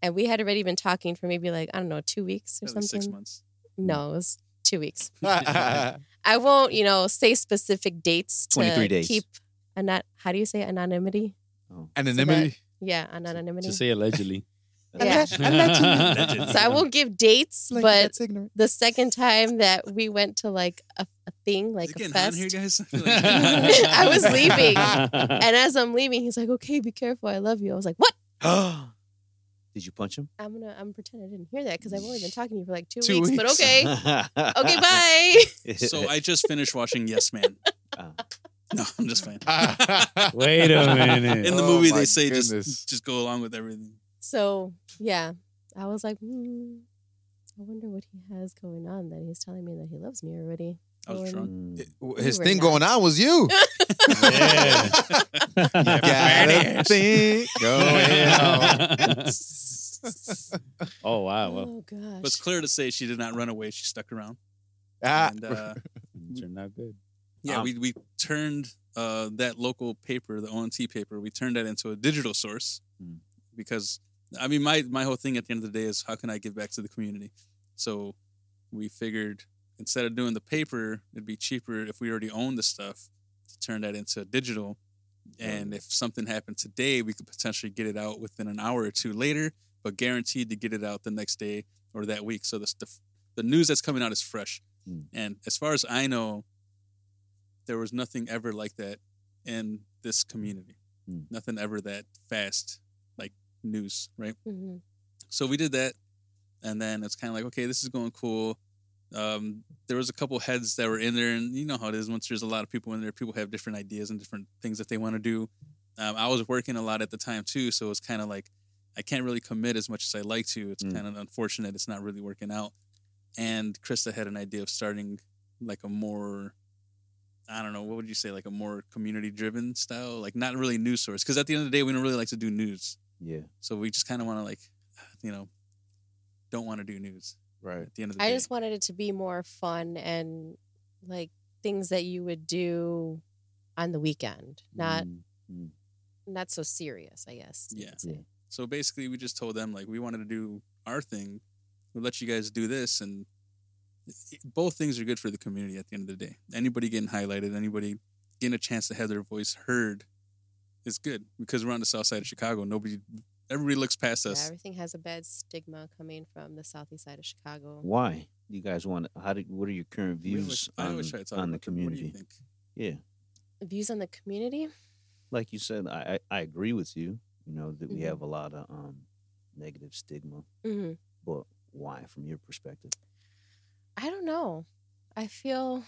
And we had already been talking for maybe 2 weeks or something. 6 months. No, it was 2 weeks. I won't, say specific dates to 23 days. Keep, how do you say anonymity? Oh. Anonymity? Anonymity. To say allegedly. Yeah. So I won't give dates, but the second time that we went to a thing, a fest, here, guys? I was leaving, and as I'm leaving, he's like, "Okay, be careful, I love you." I was like, "What?" Did you punch him? I'm pretending I didn't hear that because I've only been talking to you for two weeks. But okay, bye. So I just finished watching Yes Man. No, I'm just fine. Wait a minute. In the movie, they say just go along with everything. So, yeah, I was like, I wonder what he has going on that he's telling me that he loves me already. I was drunk. His thing going on was you. Yeah. Got a thing going on. Oh, wow. Well, oh, gosh. But it's clear to say she did not run away. She stuck around. And, turned out good. Yeah, we turned that local paper, the ONT paper, we turned that into a digital source. Because I mean, my whole thing at the end of the day is how can I give back to the community? So we figured instead of doing the paper, it'd be cheaper if we already owned the stuff to turn that into digital. And if something happened today, we could potentially get it out within an hour or two later, but guaranteed to get it out the next day or that week. So the news that's coming out is fresh. And as far as I know, there was nothing ever like that in this community. Nothing ever that fast. News, right? Mm-hmm. So we did that, and then it's kind of like, okay, this is going cool. There was a couple heads that were in there, and you know how it is. Once there's a lot of people in there, people have different ideas and different things that they want to do. I was working a lot at the time too, so it's kind of like I can't really commit as much as I like to. It's kind of unfortunate it's not really working out. And Krista had an idea of starting a more, I don't know, what would you say, a more community-driven style, not really news source, because at the end of the day, we don't really like to do news. Yeah. So we just kind of want to don't want to do news. Right. At the end of the day. I just wanted it to be more fun and things that you would do on the weekend, not so serious, I guess. Yeah. So basically, we just told them we wanted to do our thing. We'll let you guys do this, and both things are good for the community. At the end of the day, anybody getting highlighted, anybody getting a chance to have their voice heard. It's good because we're on the south side of Chicago. Everybody looks past us. Yeah, everything has a bad stigma coming from the southeast side of Chicago. Why do you guys want? What are your current views on the community? What do you think? Yeah, views on the community. Like you said, I agree with you. You know that we have a lot of negative stigma. Mm-hmm. But why, from your perspective? I don't know. I feel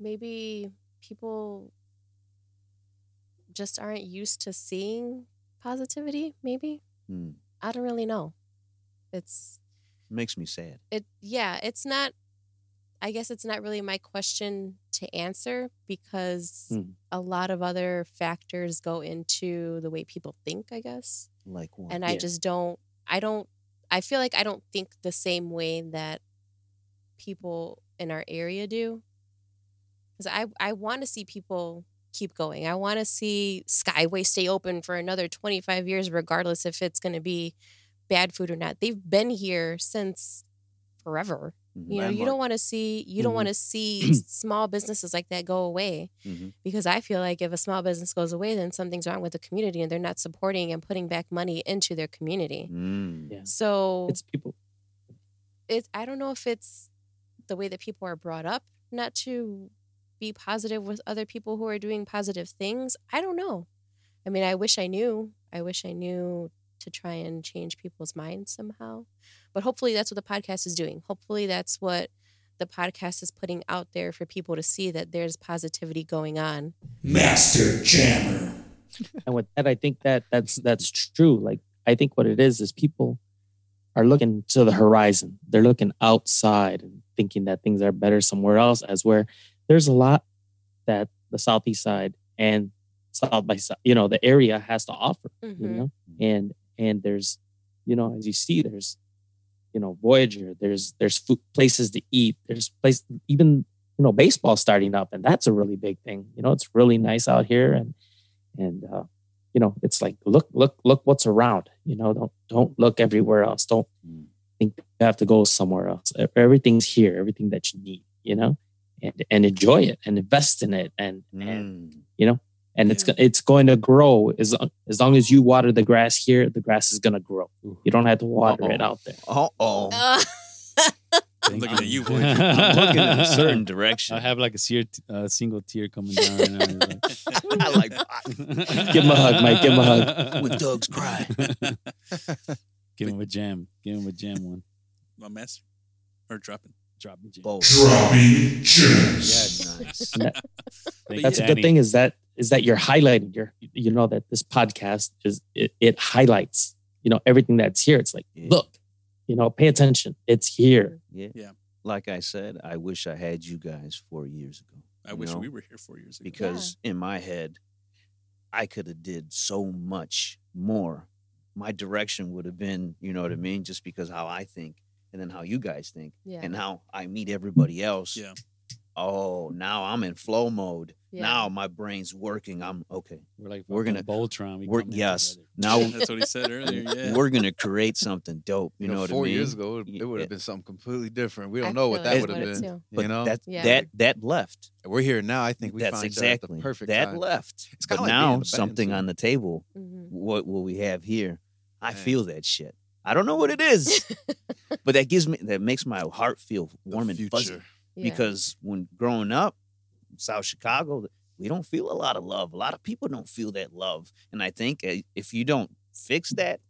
maybe people just aren't used to seeing positivity, maybe. I don't really know. It makes me sad. It's not, I guess it's not really my question to answer because a lot of other factors go into the way people think, I guess. Like what? And I just I feel like I don't think the same way that people in our area do. Because I want to see people keep going. I want to see Skyway stay open for another 25 years, regardless if it's going to be bad food or not. They've been here since forever. You know, you don't want to see small businesses like that go away, because I feel like if a small business goes away, then something's wrong with the community and they're not supporting and putting back money into their community. Yeah. So it's people. I don't know if it's the way that people are brought up not to be positive with other people who are doing positive things. I don't know. I mean, I wish I knew. I wish I knew to try and change people's minds somehow. But hopefully that's what the podcast is doing. Hopefully that's what the podcast is putting out there for people to see, that there's positivity going on. Master Jammer. And with that, I think that that's true. Like, I think what it is people are looking to the horizon. They're looking outside and thinking that things are better somewhere else, as where there's a lot that the Southeast side and South by South, you know, the area has to offer, you know, and there's, you know, as you see, there's, you know, Voyager, there's food, places to eat, there's place, even, you know, baseball starting up. And that's a really big thing. You know, it's really nice out here. And you know, it's like, look what's around, you know, don't look everywhere else. Don't think you have to go somewhere else. Everything's here, everything that you need, you know, and enjoy it and invest in it. And you know, and it's going to grow. As long as you water the grass here, the grass is going to grow. You don't have to water it out there. I'm looking at you, boy. I'm looking in a certain direction. I have like a single tear coming down. And I like that. Give him a hug, Mike. Give him a hug. When dogs cry. Give him a jam. Give him a jam one. My mess? Or dropping? Dropping jam. Both. Dropping jams. Yeah, nice. That's a good thing is that you're highlighting you know, that this podcast is, it highlights, you know, everything that's here. It's like, look, you know, pay attention. It's here. Yeah. Like I said, I wish I had you guys 4 years ago. I wish we were here 4 years ago. Because in my head, I could have did so much more. My direction would have been, you know what I mean? Just because how I think and then how you guys think and how I meet everybody else. Yeah. Oh, now I'm in flow mode. Yeah. Now my brain's working. I'm okay. We're like, we're going to Voltron. Yes. Now that's what he said earlier. Yeah. We're going to create something dope. You know what I mean? 4 years ago, it would have been something completely different. We don't know what that would have been. Too. But you know, that left. We're here now. I think we found exactly the perfect time. That left. It's kind of like now something on the table. What will we have here? I feel that shit. I don't know what it is, but that makes my heart feel warm and fuzzy. Yeah. Because when growing up, South Chicago, we don't feel a lot of love. A lot of people don't feel that love. And I think if you don't fix that,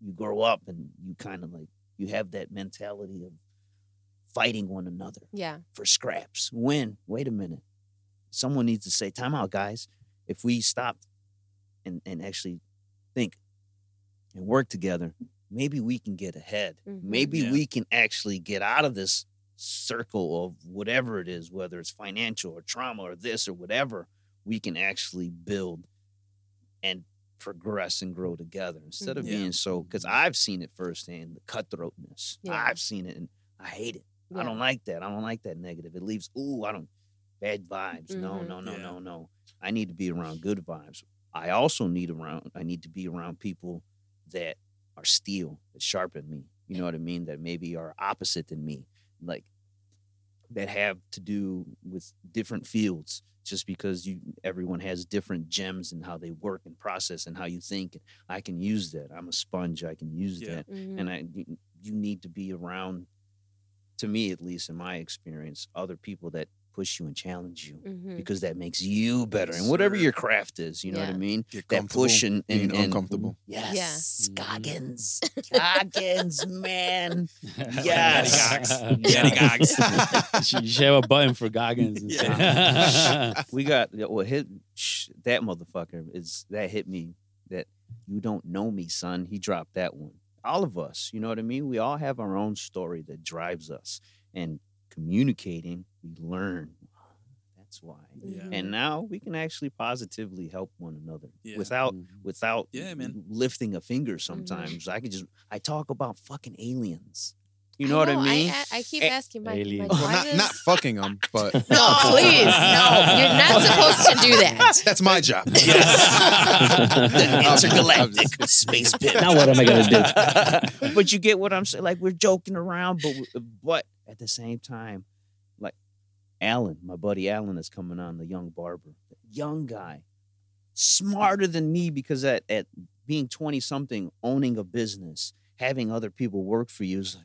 you grow up and you kind of like, you have that mentality of fighting one another for scraps. Wait a minute. Someone needs to say, time out, guys. If we stop and actually think and work together, maybe we can get ahead. Maybe we can actually get out of this circle of whatever it is, whether it's financial or trauma or this or whatever. We can actually build and progress and grow together instead of being so, because I've seen it firsthand, the cutthroatness. I've seen it and I hate it. I don't like that. I don't like that negative. It leaves, bad vibes. No. I need to be around good vibes. I also need to be around people that are steel, that sharpen me. You know what I mean? That maybe are opposite than me. Like that have to do with different fields, just because everyone has different gems and how they work and process and how you think. I can use that. I'm a sponge. I can use that. And you need to be around, to me, at least in my experience, other people that push you and challenge you, because that makes you better. And whatever your craft is, you know what I mean? That push and uncomfortable. Yes. Yeah. Goggins, man. Yes. Daddy Goggins. You should have a button for Goggins. We got, that motherfucker hit me, that you don't know me, son. He dropped that one. All of us, you know what I mean? We all have our own story that drives us. And communicating, we learn. That's why. Yeah. And now we can actually positively help one another without lifting a finger sometimes. I talk about fucking aliens. You know what I mean? I keep asking my aliens. Not fucking them, but... No, please. No, you're not supposed to do that. That's my job. Yes. The intergalactic space pit. Now what am I going to do? But you get what I'm saying? Like, we're joking around, but at the same time, like, Alan, my buddy Alan is coming on, the young barber. Young guy. Smarter than me because at being 20-something, owning a business, having other people work for you is like,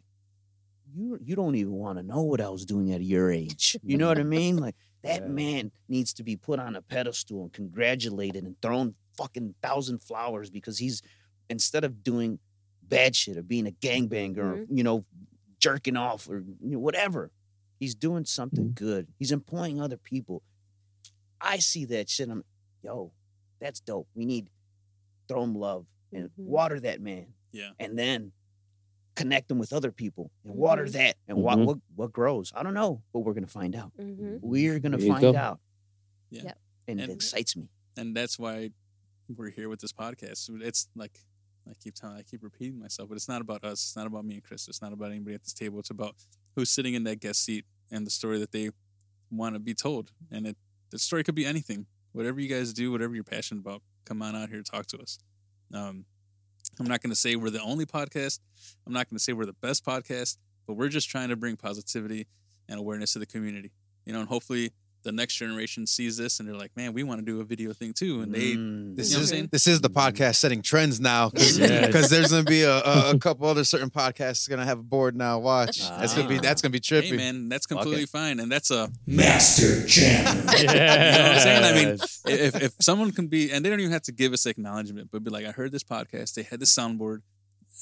You don't even want to know what I was doing at your age. You know what I mean? Like, that man needs to be put on a pedestal and congratulated and thrown fucking 1,000 flowers because he's, instead of doing bad shit or being a gangbanger or, you know, jerking off or whatever, he's doing something good. He's employing other people. I see that shit. I'm, that's dope. We need throw him love and water that man. Yeah. And then connect them with other people and water that and what grows. I don't know, but we're going to find out. We're going to find out. Yeah. Yep. And it excites me. And that's why we're here with this podcast. It's like, I keep repeating myself, but it's not about us. It's not about me and Chris. It's not about anybody at this table. It's about who's sitting in that guest seat and the story that they want to be told. And the story could be anything. Whatever you guys do, whatever you're passionate about, come on out here and talk to us. I'm not going to say we're the only podcast. I'm not going to say we're the best podcast, but we're just trying to bring positivity and awareness to the community. You know, and hopefully the next generation sees this and they're like, man, we want to do a video thing too. And they, this is the podcast setting trends now because there's going to be a couple other certain podcasts going to have a board now. Watch. That's going to be trippy. Hey, man, that's completely fine. And that's a master channel. Yeah. You know what I'm saying? I mean, if someone can be, and they don't even have to give us acknowledgement, but be like, I heard this podcast. They had the soundboard.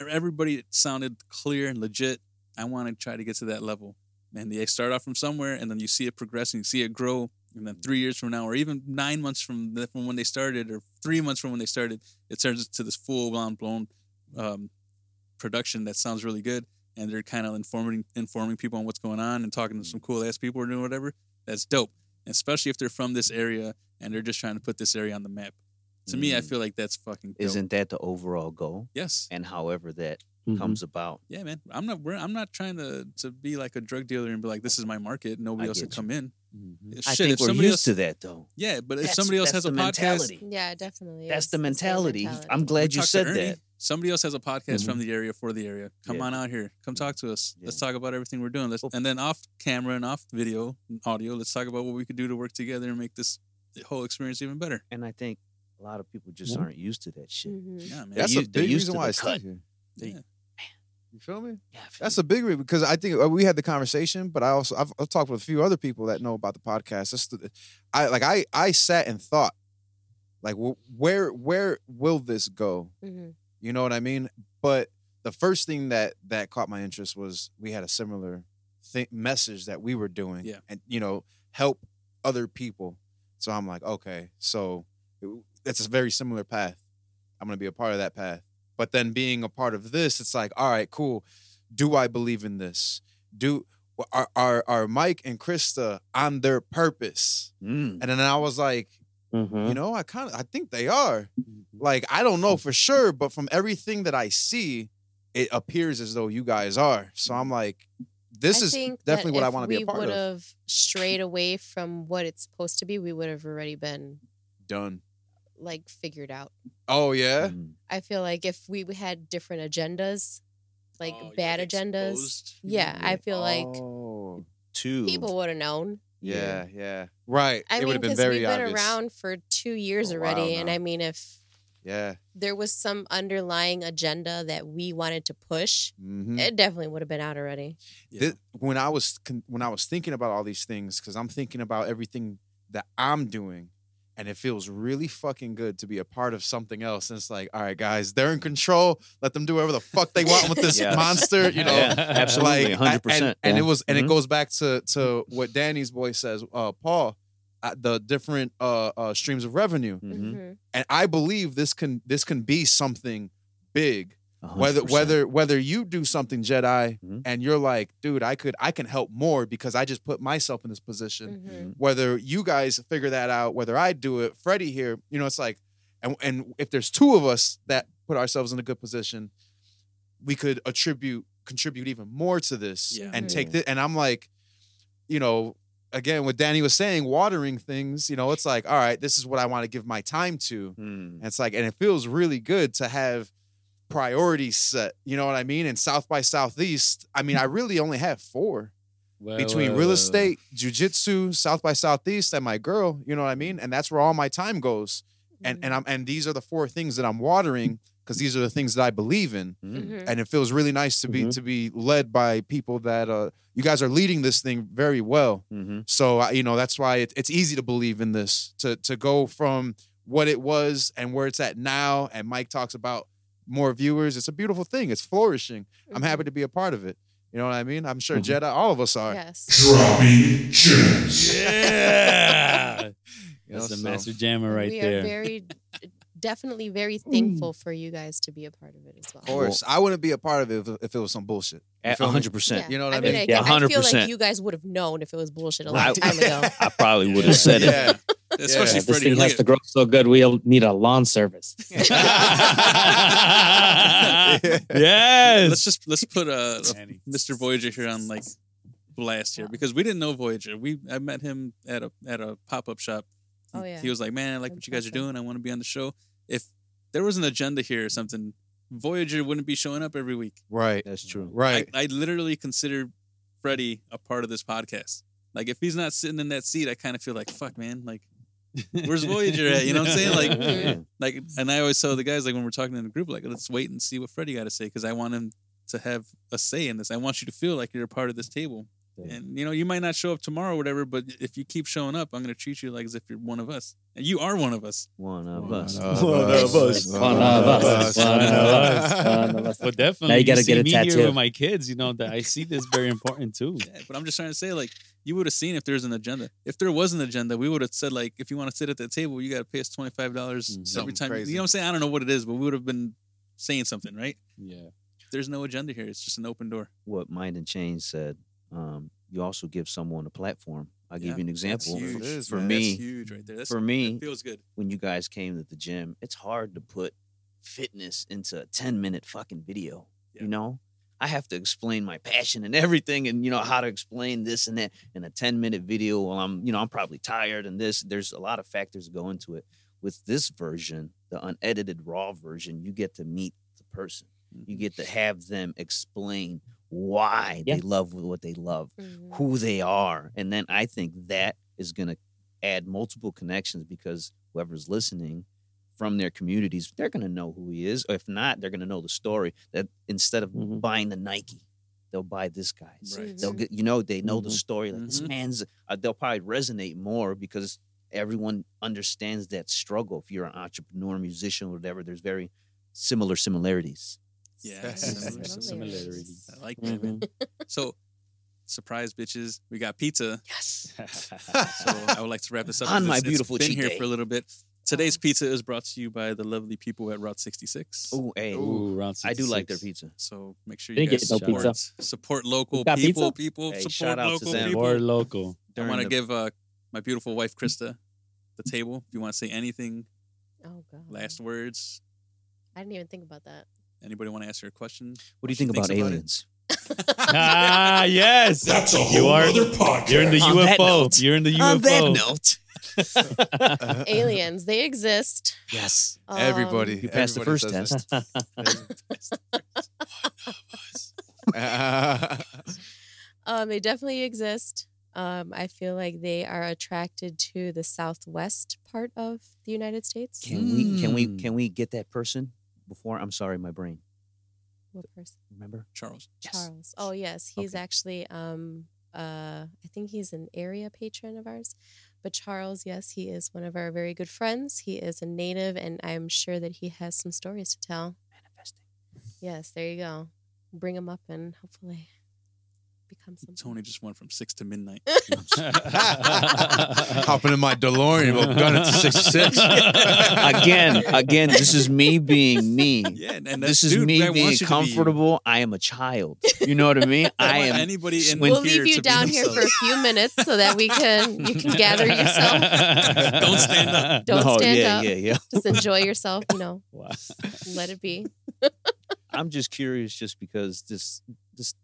Everybody sounded clear and legit. I want to try to get to that level. And they start off from somewhere, and then you see it progress, and you see it grow. And then 3 years from now, or even 9 months from when they started, or 3 months from when they started, it turns into this full-blown production that sounds really good. And they're kind of informing people on what's going on and talking to some cool-ass people or doing whatever. That's dope. And especially if they're from this area, and they're just trying to put this area on the map. To me, I feel like that's fucking dope. Isn't that the overall goal? Yes. And however that... comes about. Yeah, man. I'm not trying to be like a drug dealer and be like, this is my market. Nobody else can come in. I think we're used to that, though. Yeah, but if somebody else has a podcast... Yeah, definitely. That's the mentality. I'm glad you said that. Somebody else has a podcast from the area for the area. Come on out here. Come talk to us. Let's talk about everything we're doing. And then off camera and off video and audio, let's talk about what we could do to work together and make this whole experience even better. And I think a lot of people just aren't used to that shit. Yeah, man. That's a big reason why I stayed here. You feel me? Yeah, that's a big reason because I think we had the conversation, but I've talked with a few other people that know about the podcast. I sat and thought, like, where will this go? You know what I mean? But the first thing that caught my interest was we had a similar message that we were doing, and help other people. So I'm like, okay, so that's a very similar path. I'm gonna be a part of that path. But then being a part of this, it's like, all right, cool. Do I believe in this? Are Mike and Krista on their purpose? And then I was like, I think they are. Like, I don't know for sure, but from everything that I see, it appears as though you guys are. So I'm like, this is definitely what I want to be a part of. If we would have strayed away from what it's supposed to be, we would have already been done. Like, figured out. Oh, yeah? I feel like if we had different agendas, like bad agendas. Exposed. Yeah, I feel like people would have known. Yeah, yeah. Right. It would have been very obvious. We've been around for 2 years already, and I mean, if there was some underlying agenda that we wanted to push, it definitely would have been out already. Yeah. When I was thinking about all these things, because I'm thinking about everything that I'm doing, and it feels really fucking good to be a part of something else. And it's like, all right, guys, they're in control. Let them do whatever the fuck they want with this monster. You know, absolutely, 100%. And it was, and it goes back to what Danny's boy says, Paul, the different streams of revenue. And I believe this can be something big. 100%. Whether you do something Jedi and you're like, dude, I can help more because I just put myself in this position. Whether you guys figure that out, whether I do it, Freddie here, it's like, and if there's two of us that put ourselves in a good position, we could attribute contribute even more to this and take this. And I'm like, you know, again, what Danny was saying, watering things, you know, it's like, all right, this is what I want to give my time to. And it's like, and it feels really good to have priorities set, you know what I mean? And South by Southeast, I mean, I really only have 4 between real estate, jiu-jitsu, South by Southeast, and my girl, you know what I mean? And that's where all my time goes. And these are the 4 things that I'm watering because these are the things that I believe in. And it feels really nice to be led by people that you guys are leading this thing very well. So, you know, that's why it's easy to believe in this, to go from what it was and where it's at now. And Mike talks about more viewers. It's a beautiful thing. It's flourishing. I'm happy to be a part of it. You know what I mean? I'm sure Jedi, all of us are. Yes. Dropping gems. Yeah. That's a master jammer right there. We are definitely very thankful for you guys to be a part of it as well. Of course. I wouldn't be a part of it if it was some bullshit. 100%. You know what I mean? Yeah, 100%. I feel like you guys would have known if it was bullshit a long time ago. I probably would have said it. Especially Freddie. This thing has to grow so good, we'll need a lawn service. Yes. Let's put Mr. Voyager here on like blast here because we didn't know Voyager. I met him at a pop-up shop. He was like, man, I like what you guys are doing. I want to be on the show. If there was an agenda here or something, Voyager wouldn't be showing up every week. Right. That's true. Right. I literally consider Freddie a part of this podcast. Like, if he's not sitting in that seat, I kind of feel like, fuck, man, like, where's Voyager at? You know what I'm saying? Like, and I always tell the guys, like, when we're talking in the group, like, let's wait and see what Freddie got to say because I want him to have a say in this. I want you to feel like you're a part of this table. And, you know, you might not show up tomorrow or whatever, but if you keep showing up, I'm going to treat you like as if you're one of us. And you are one of us. One of us. But definitely, now you got to get a tattoo. Here with my kids, you know, that I see this very important too. Yeah, but I'm just trying to say, like, you would have seen if there's an agenda. If there was an agenda, we would have said, like, if you want to sit at that table, you got to pay us $25 every time. Crazy. You know what I'm saying? I don't know what it is, but we would have been saying something, right? Yeah. There's no agenda here. It's just an open door. What Mind and Change said. You also give someone a platform. I'll give you an example. That's huge. That's huge right there. That feels good. When you guys came to the gym, it's hard to put fitness into a 10-minute fucking video. Yeah. You know, I have to explain my passion and everything, and you know how to explain this and that in a 10-minute video. While I'm probably tired and this. There's a lot of factors that go into it. With this version, the unedited raw version, you get to meet the person. You get to have them explain why they love what they love, who they are. And then I think that is going to add multiple connections because whoever's listening from their communities, they're going to know who he is. Or if not, they're going to know the story that instead of buying the Nike, they'll buy this guy's. Right. They'll get, you know, they know the story. Like this man's, they'll probably resonate more because everyone understands that struggle. If you're an entrepreneur, musician, or whatever, there's very similarities. Yeah, similarities. I like that, man. So, surprise, bitches. We got pizza. Yes. So, I would like to wrap this up. On my beautiful cheat day. It's been here for a little bit. Today's pizza is brought to you by the lovely people at Route 66. Oh, hey. Ooh, Route 66. I do like their pizza. So, make sure you guys support local people. Hey, support local people. Support local. I want to give my beautiful wife, Krista, the table. If you want to say anything, last words. I didn't even think about that. Anybody want to ask her a question? What do you think about aliens? Yes. That's a whole other podcast. You're in the UFO. On that note. Aliens, they exist. Yes. Everybody. You passed the first test. They definitely exist. I feel like they are attracted to the southwest part of the United States. Can we get that person? Before, I'm sorry, my brain. What person? Remember? Charles. Yes. Charles. Oh, yes. He's actually, I think he's an area patron of ours. But Charles, yes, he is one of our very good friends. He is a native, and I'm sure that he has some stories to tell. Manifesting. Yes, there you go. Bring him up and hopefully become something. Tony just went from 6 to midnight. Hopping in my DeLorean, we're going to 6-6. Again, this is me being me. Yeah, and this is me being comfortable. I am a child. You know what I mean? We'll leave you down here for a few minutes so that you can gather yourself. Don't stand up. Don't stand up. Yeah. Just enjoy yourself, you know. Wow. Let it be. I'm just curious because just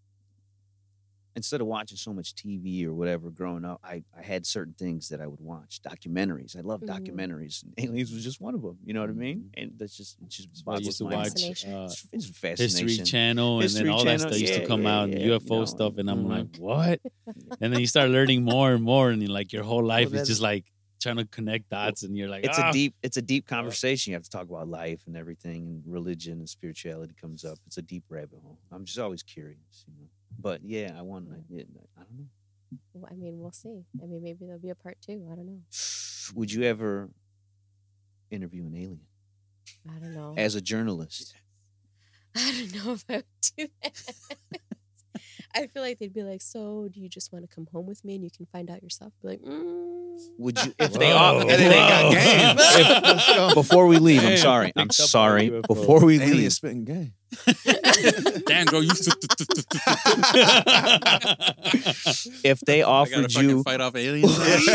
instead of watching so much TV or whatever growing up, I had certain things that I would watch. Documentaries. I love documentaries. And Aliens was just one of them. You know what I mean? And that's just, it just boggles my mind. I used to watch it's fascination. History Channel and then all that stuff used to come out, and UFO stuff. And I'm like, what? And then you start learning more and more. And you're like, your whole life is just like trying to connect dots. And you're like, it's a deep conversation. You have to talk about life and everything. And religion and spirituality comes up. It's a deep rabbit hole. I'm just always curious, you know. But yeah, I don't know. Well, I mean, we'll see. I mean, maybe there'll be a part two. I don't know. Would you ever interview an alien? I don't know. As a journalist? I don't know if I would do that. I feel like they'd be like, "So, do you just want to come home with me and you can find out yourself?" Be like, "Would you?" If they all, and they got game. Before we leave, I'm sorry. Before we leave, alien spitting game. Damn, girl, you. If they offered you fight off aliens, an alien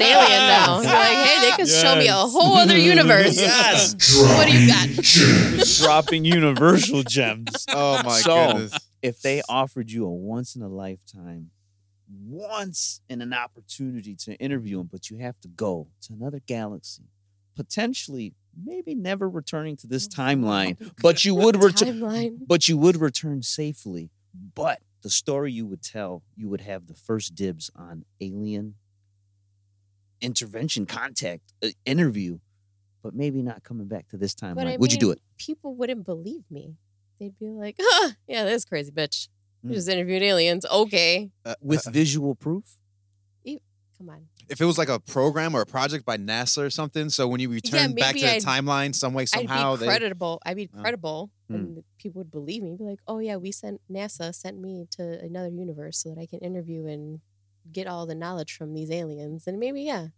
now. You're like, hey, they could show me a whole other universe. Yes. What do you got? Gems. Dropping universal gems. Oh my goodness. If they offered you a once in an opportunity to interview them, but you have to go to another galaxy, potentially maybe never returning to this timeline, but you would return. But you would return safely. But the story you would tell, you would have the first dibs on alien intervention, contact, interview, but maybe not coming back to this timeline. Would you do it? People wouldn't believe me. They'd be like, huh, yeah, that's crazy, bitch. You just interviewed aliens. Okay. With visual proof? Come on. If it was like a program or a project by NASA or something, so when you return back to the timeline some way, somehow. I'd be credible. And people would believe me. Be like, oh, yeah, NASA sent me to another universe so that I can interview and get all the knowledge from these aliens. And maybe, yeah.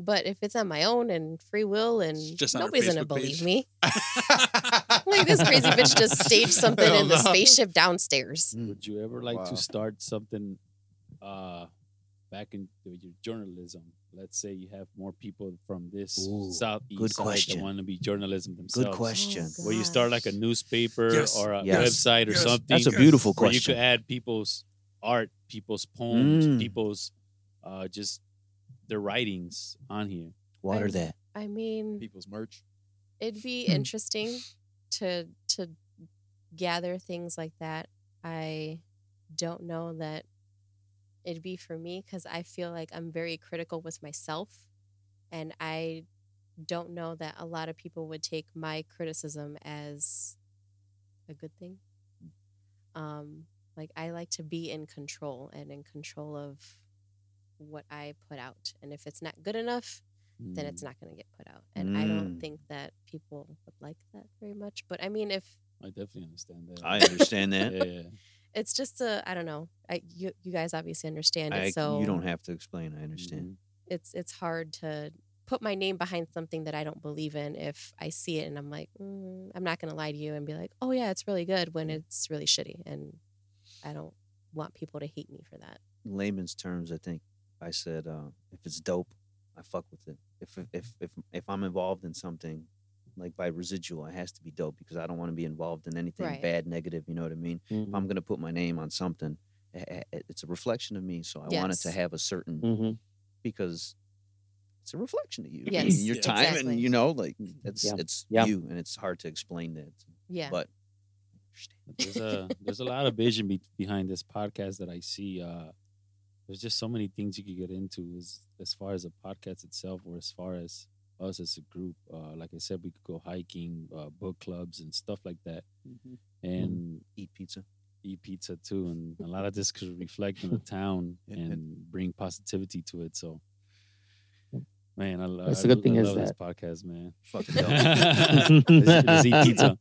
But if it's on my own and free will and nobody's going to believe me. Like this crazy bitch just staged something in the spaceship downstairs. Would you ever like to start something back in your journalism? Let's say you have more people from this southeast side that want to be journalism themselves. Good question. Where you start like a newspaper or a website or something. That's a beautiful question. You could add people's art, people's poems, people's just... their writings on here. Water that. I mean, people's merch. It'd be interesting to gather things like that. I don't know that it'd be for me because I feel like I'm very critical with myself, and I don't know that a lot of people would take my criticism as a good thing. Like I like to be in control and in control of what I put out, and if it's not good enough, then it's not going to get put out. And I don't think that people would like that very much. But I mean, if I definitely understand that, yeah. It's just I don't know. You guys obviously understand it, so you don't have to explain. I understand. It's hard to put my name behind something that I don't believe in if I see it and I'm like, I'm not going to lie to you and be like, oh yeah, it's really good when it's really shitty, and I don't want people to hate me for that. In layman's terms, I think. I said, if it's dope, I fuck with it. If I'm involved in something, like by residual, it has to be dope because I don't want to be involved in anything bad, negative. You know what I mean? Mm-hmm. If I'm going to put my name on something, it's a reflection of me. So I want it to have a certain, because it's a reflection of you. Yes. And your time and, you know, like it's you, and it's hard to explain that. Yeah. But there's a lot of vision behind this podcast that I see. There's just so many things you could get into as far as the podcast itself or as far as us as a group. Like I said, we could go hiking, book clubs and stuff like that. And eat pizza too. And a lot of this could reflect on the town and bring positivity to it. So, man, I love this podcast, man. Fucking dope. Let's eat pizza.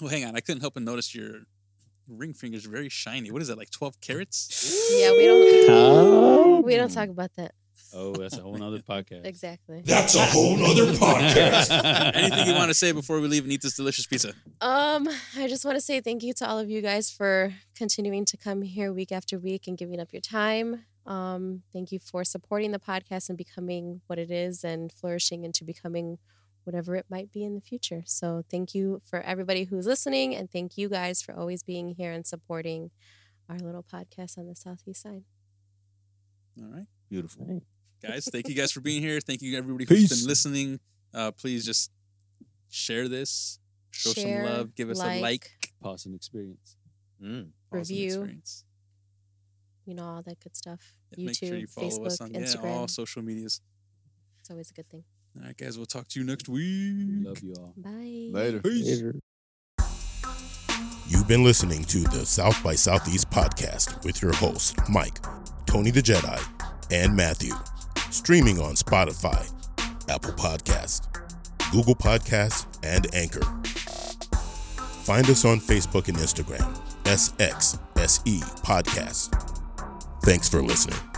Well, hang on. I couldn't help but notice your... ring finger's very shiny. What is that, like 12 carats? Yeah, we don't talk about that. Oh, that's a whole nother podcast. Exactly. That's a whole nother podcast. Anything you want to say before we leave and eat this delicious pizza? I just want to say thank you to all of you guys for continuing to come here week after week and giving up your time. Thank you for supporting the podcast and becoming what it is and flourishing into becoming whatever it might be in the future. So thank you for everybody who's listening, and thank you guys for always being here and supporting our little podcast on the Southeast side. All right. Beautiful. All right. Guys, thank you guys for being here. Thank you, everybody who's been listening. Please just share this. Show some love. Give us a like. Pause and experience. Review. Experience. You know, all that good stuff. Yeah, YouTube, make sure you follow Facebook, us on Instagram. All social medias. It's always a good thing. All right, guys. We'll talk to you next week. Love you all. Bye. Later. Peace. Later. You've been listening to the South by Southeast podcast with your hosts, Mike, Tony the Jedi, and Matthew. Streaming on Spotify, Apple Podcasts, Google Podcasts, and Anchor. Find us on Facebook and Instagram, SXSE Podcast. Thanks for listening.